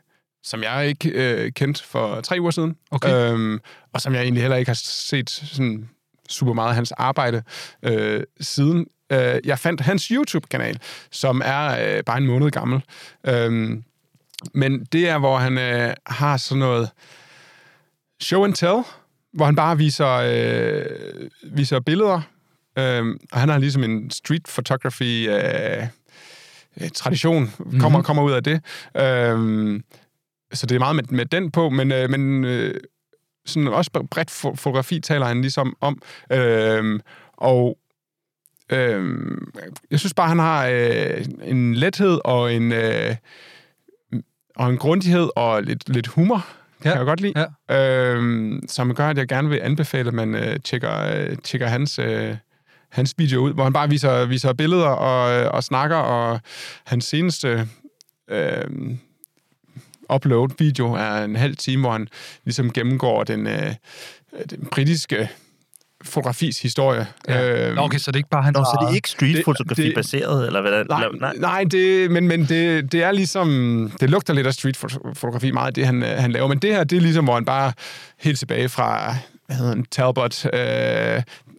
som jeg ikke kendte for 3 uger siden. Okay. Og som jeg egentlig heller ikke har set sådan super meget af hans arbejde siden. Jeg fandt hans YouTube-kanal, som er bare en måned gammel. Men det er, hvor han har sådan noget show and tell, hvor han bare viser billeder. Og han har ligesom en street photography tradition, kommer ud af det. Så det er meget med den på, men sådan også bredt fotografi taler han ligesom om. Jeg synes bare, han har en lethed og en grundighed og lidt humor, kan jeg godt lide, som gør, at jeg gerne vil anbefale, at man tjekker hans video ud, hvor han bare viser billeder og snakker, og hans seneste upload-video er en halv time, hvor han ligesom gennemgår den britiske fotografis historie. Ja. Okay, så det er ikke bare han, så det er ikke streetfotografi baseret eller hvad? Nej, det er ligesom, det lugter lidt af streetfotografi meget det han laver, men det her det er ligesom hvor han bare helt tilbage fra hvad hedder han, Talbot,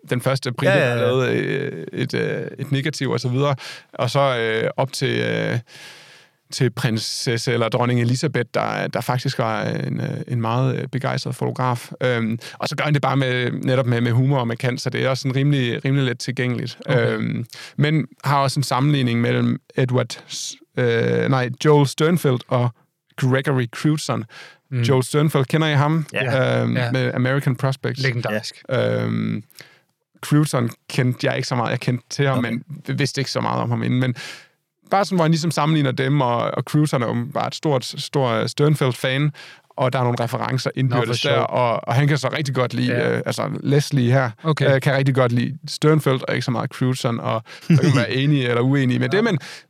den første brite der lavede et negativ og så videre, og så op til prinsesse eller dronning Elisabeth, der faktisk var en meget begejstret fotograf. Og så gør han det bare med, netop med humor og med kant, så det er også sådan rimelig let tilgængeligt. Okay. Men har også en sammenligning mellem Joel Sternfeld og Gregory Crewdson. Mm. Joel Sternfeld, kender I ham? Yeah. Med American Prospects. Legendarisk. Crewdson kendte jeg ikke så meget. Jeg kendte til ham, men vidste ikke så meget om ham inden, men bare sådan, hvor han ligesom sammenligner dem, og Crewdson er bare et stor Sternfeld-fan, og der er nogle referencer indbyrdes der, og han kan så rigtig godt lide, Leslie her, kan rigtig godt lide Sternfeld, og ikke så meget Crewdson, og der kan være enige eller uenige med det,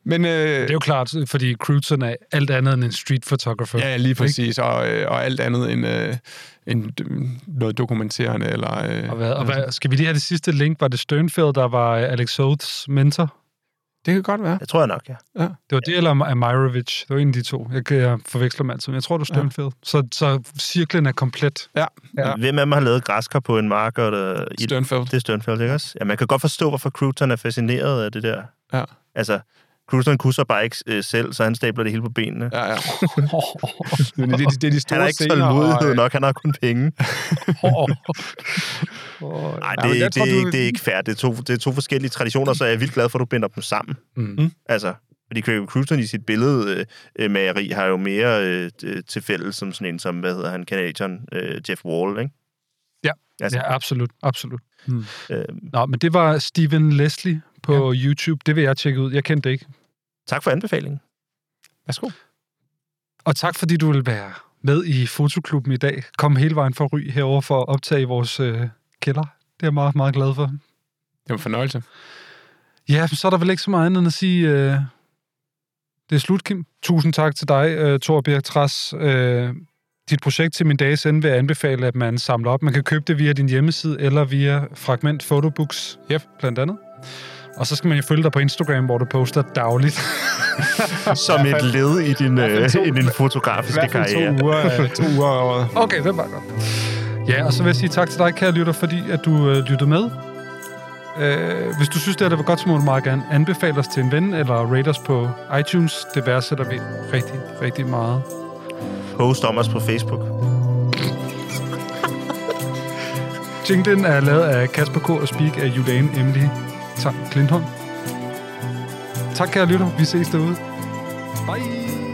men det er jo klart, fordi Crewdson er alt andet end en street-photographer. Ja, lige præcis, og alt andet end noget dokumenterende, eller... Og hvad, skal vi lige have det sidste link? Var det Sternfeld, der var Alex Soth's mentor? Det kan godt være. Jeg tror jeg nok, ja. Det var det, eller Amirovich. Det var en af de to. Jeg forveksler mig altid. Jeg tror, du er Sternfeld. Så cirklen er komplet. Ja. Hvem af dem har lavet græskar på en mark? Sternfeld. Det er Sternfeld, ikke også? Ja, man kan godt forstå, hvorfor Crewdson er fascineret af det der. Ja. Altså, Crewdson kusser bare ikke selv, så han stabler det hele på benene. Ja. Det er de store. Han er ikke så lødighed nok, han har kun penge. Nej, det er ikke fair. Det er to forskellige traditioner, så jeg er vildt glad for, at du binder dem sammen. Mm. Altså, fordi Crewdson i sit billedmageri har jo mere til fælles som sådan en, som, hvad hedder han, canadieren Jeff Wall, ikke? Ja, altså. Ja, absolut. Mm. Nå, men det var Stephen Leslie på YouTube. Det vil jeg tjekke ud. Jeg kendte det ikke. Tak for anbefalingen. Værsgo. Og tak, fordi du vil være med i Fotoklubben i dag. Kom hele vejen fra Ry herover for at optage vores... kælder. Det er jeg meget, meget glad for. Det var en fornøjelse. Ja, så er der vel ikke så meget andet end at sige, det er slut, Kim. Tusind tak til dig, Thor Birk Træs. Dit projekt til min dages ende vil jeg anbefale, at man samler op. Man kan købe det via din hjemmeside, eller via Fragment Photobooks, blandt andet. Og så skal man jo følge dig på Instagram, hvor du poster dagligt. Som et led i din fotografiske karriere. To uger af året. Okay, det er bare godt. Ja, og så vil jeg sige tak til dig, kære lytter, fordi at du lyttede med. Hvis du synes, det var godt, så må du meget gerne anbefale os til en ven, eller rate os på iTunes. Det værdsætter vi rigtig, rigtig meget. Post om os på Facebook. Jinglen er lavet af Kasper K. og Speak af Juliane Emily Klintholm. Tak, kære lytter. Vi ses derude. Bye!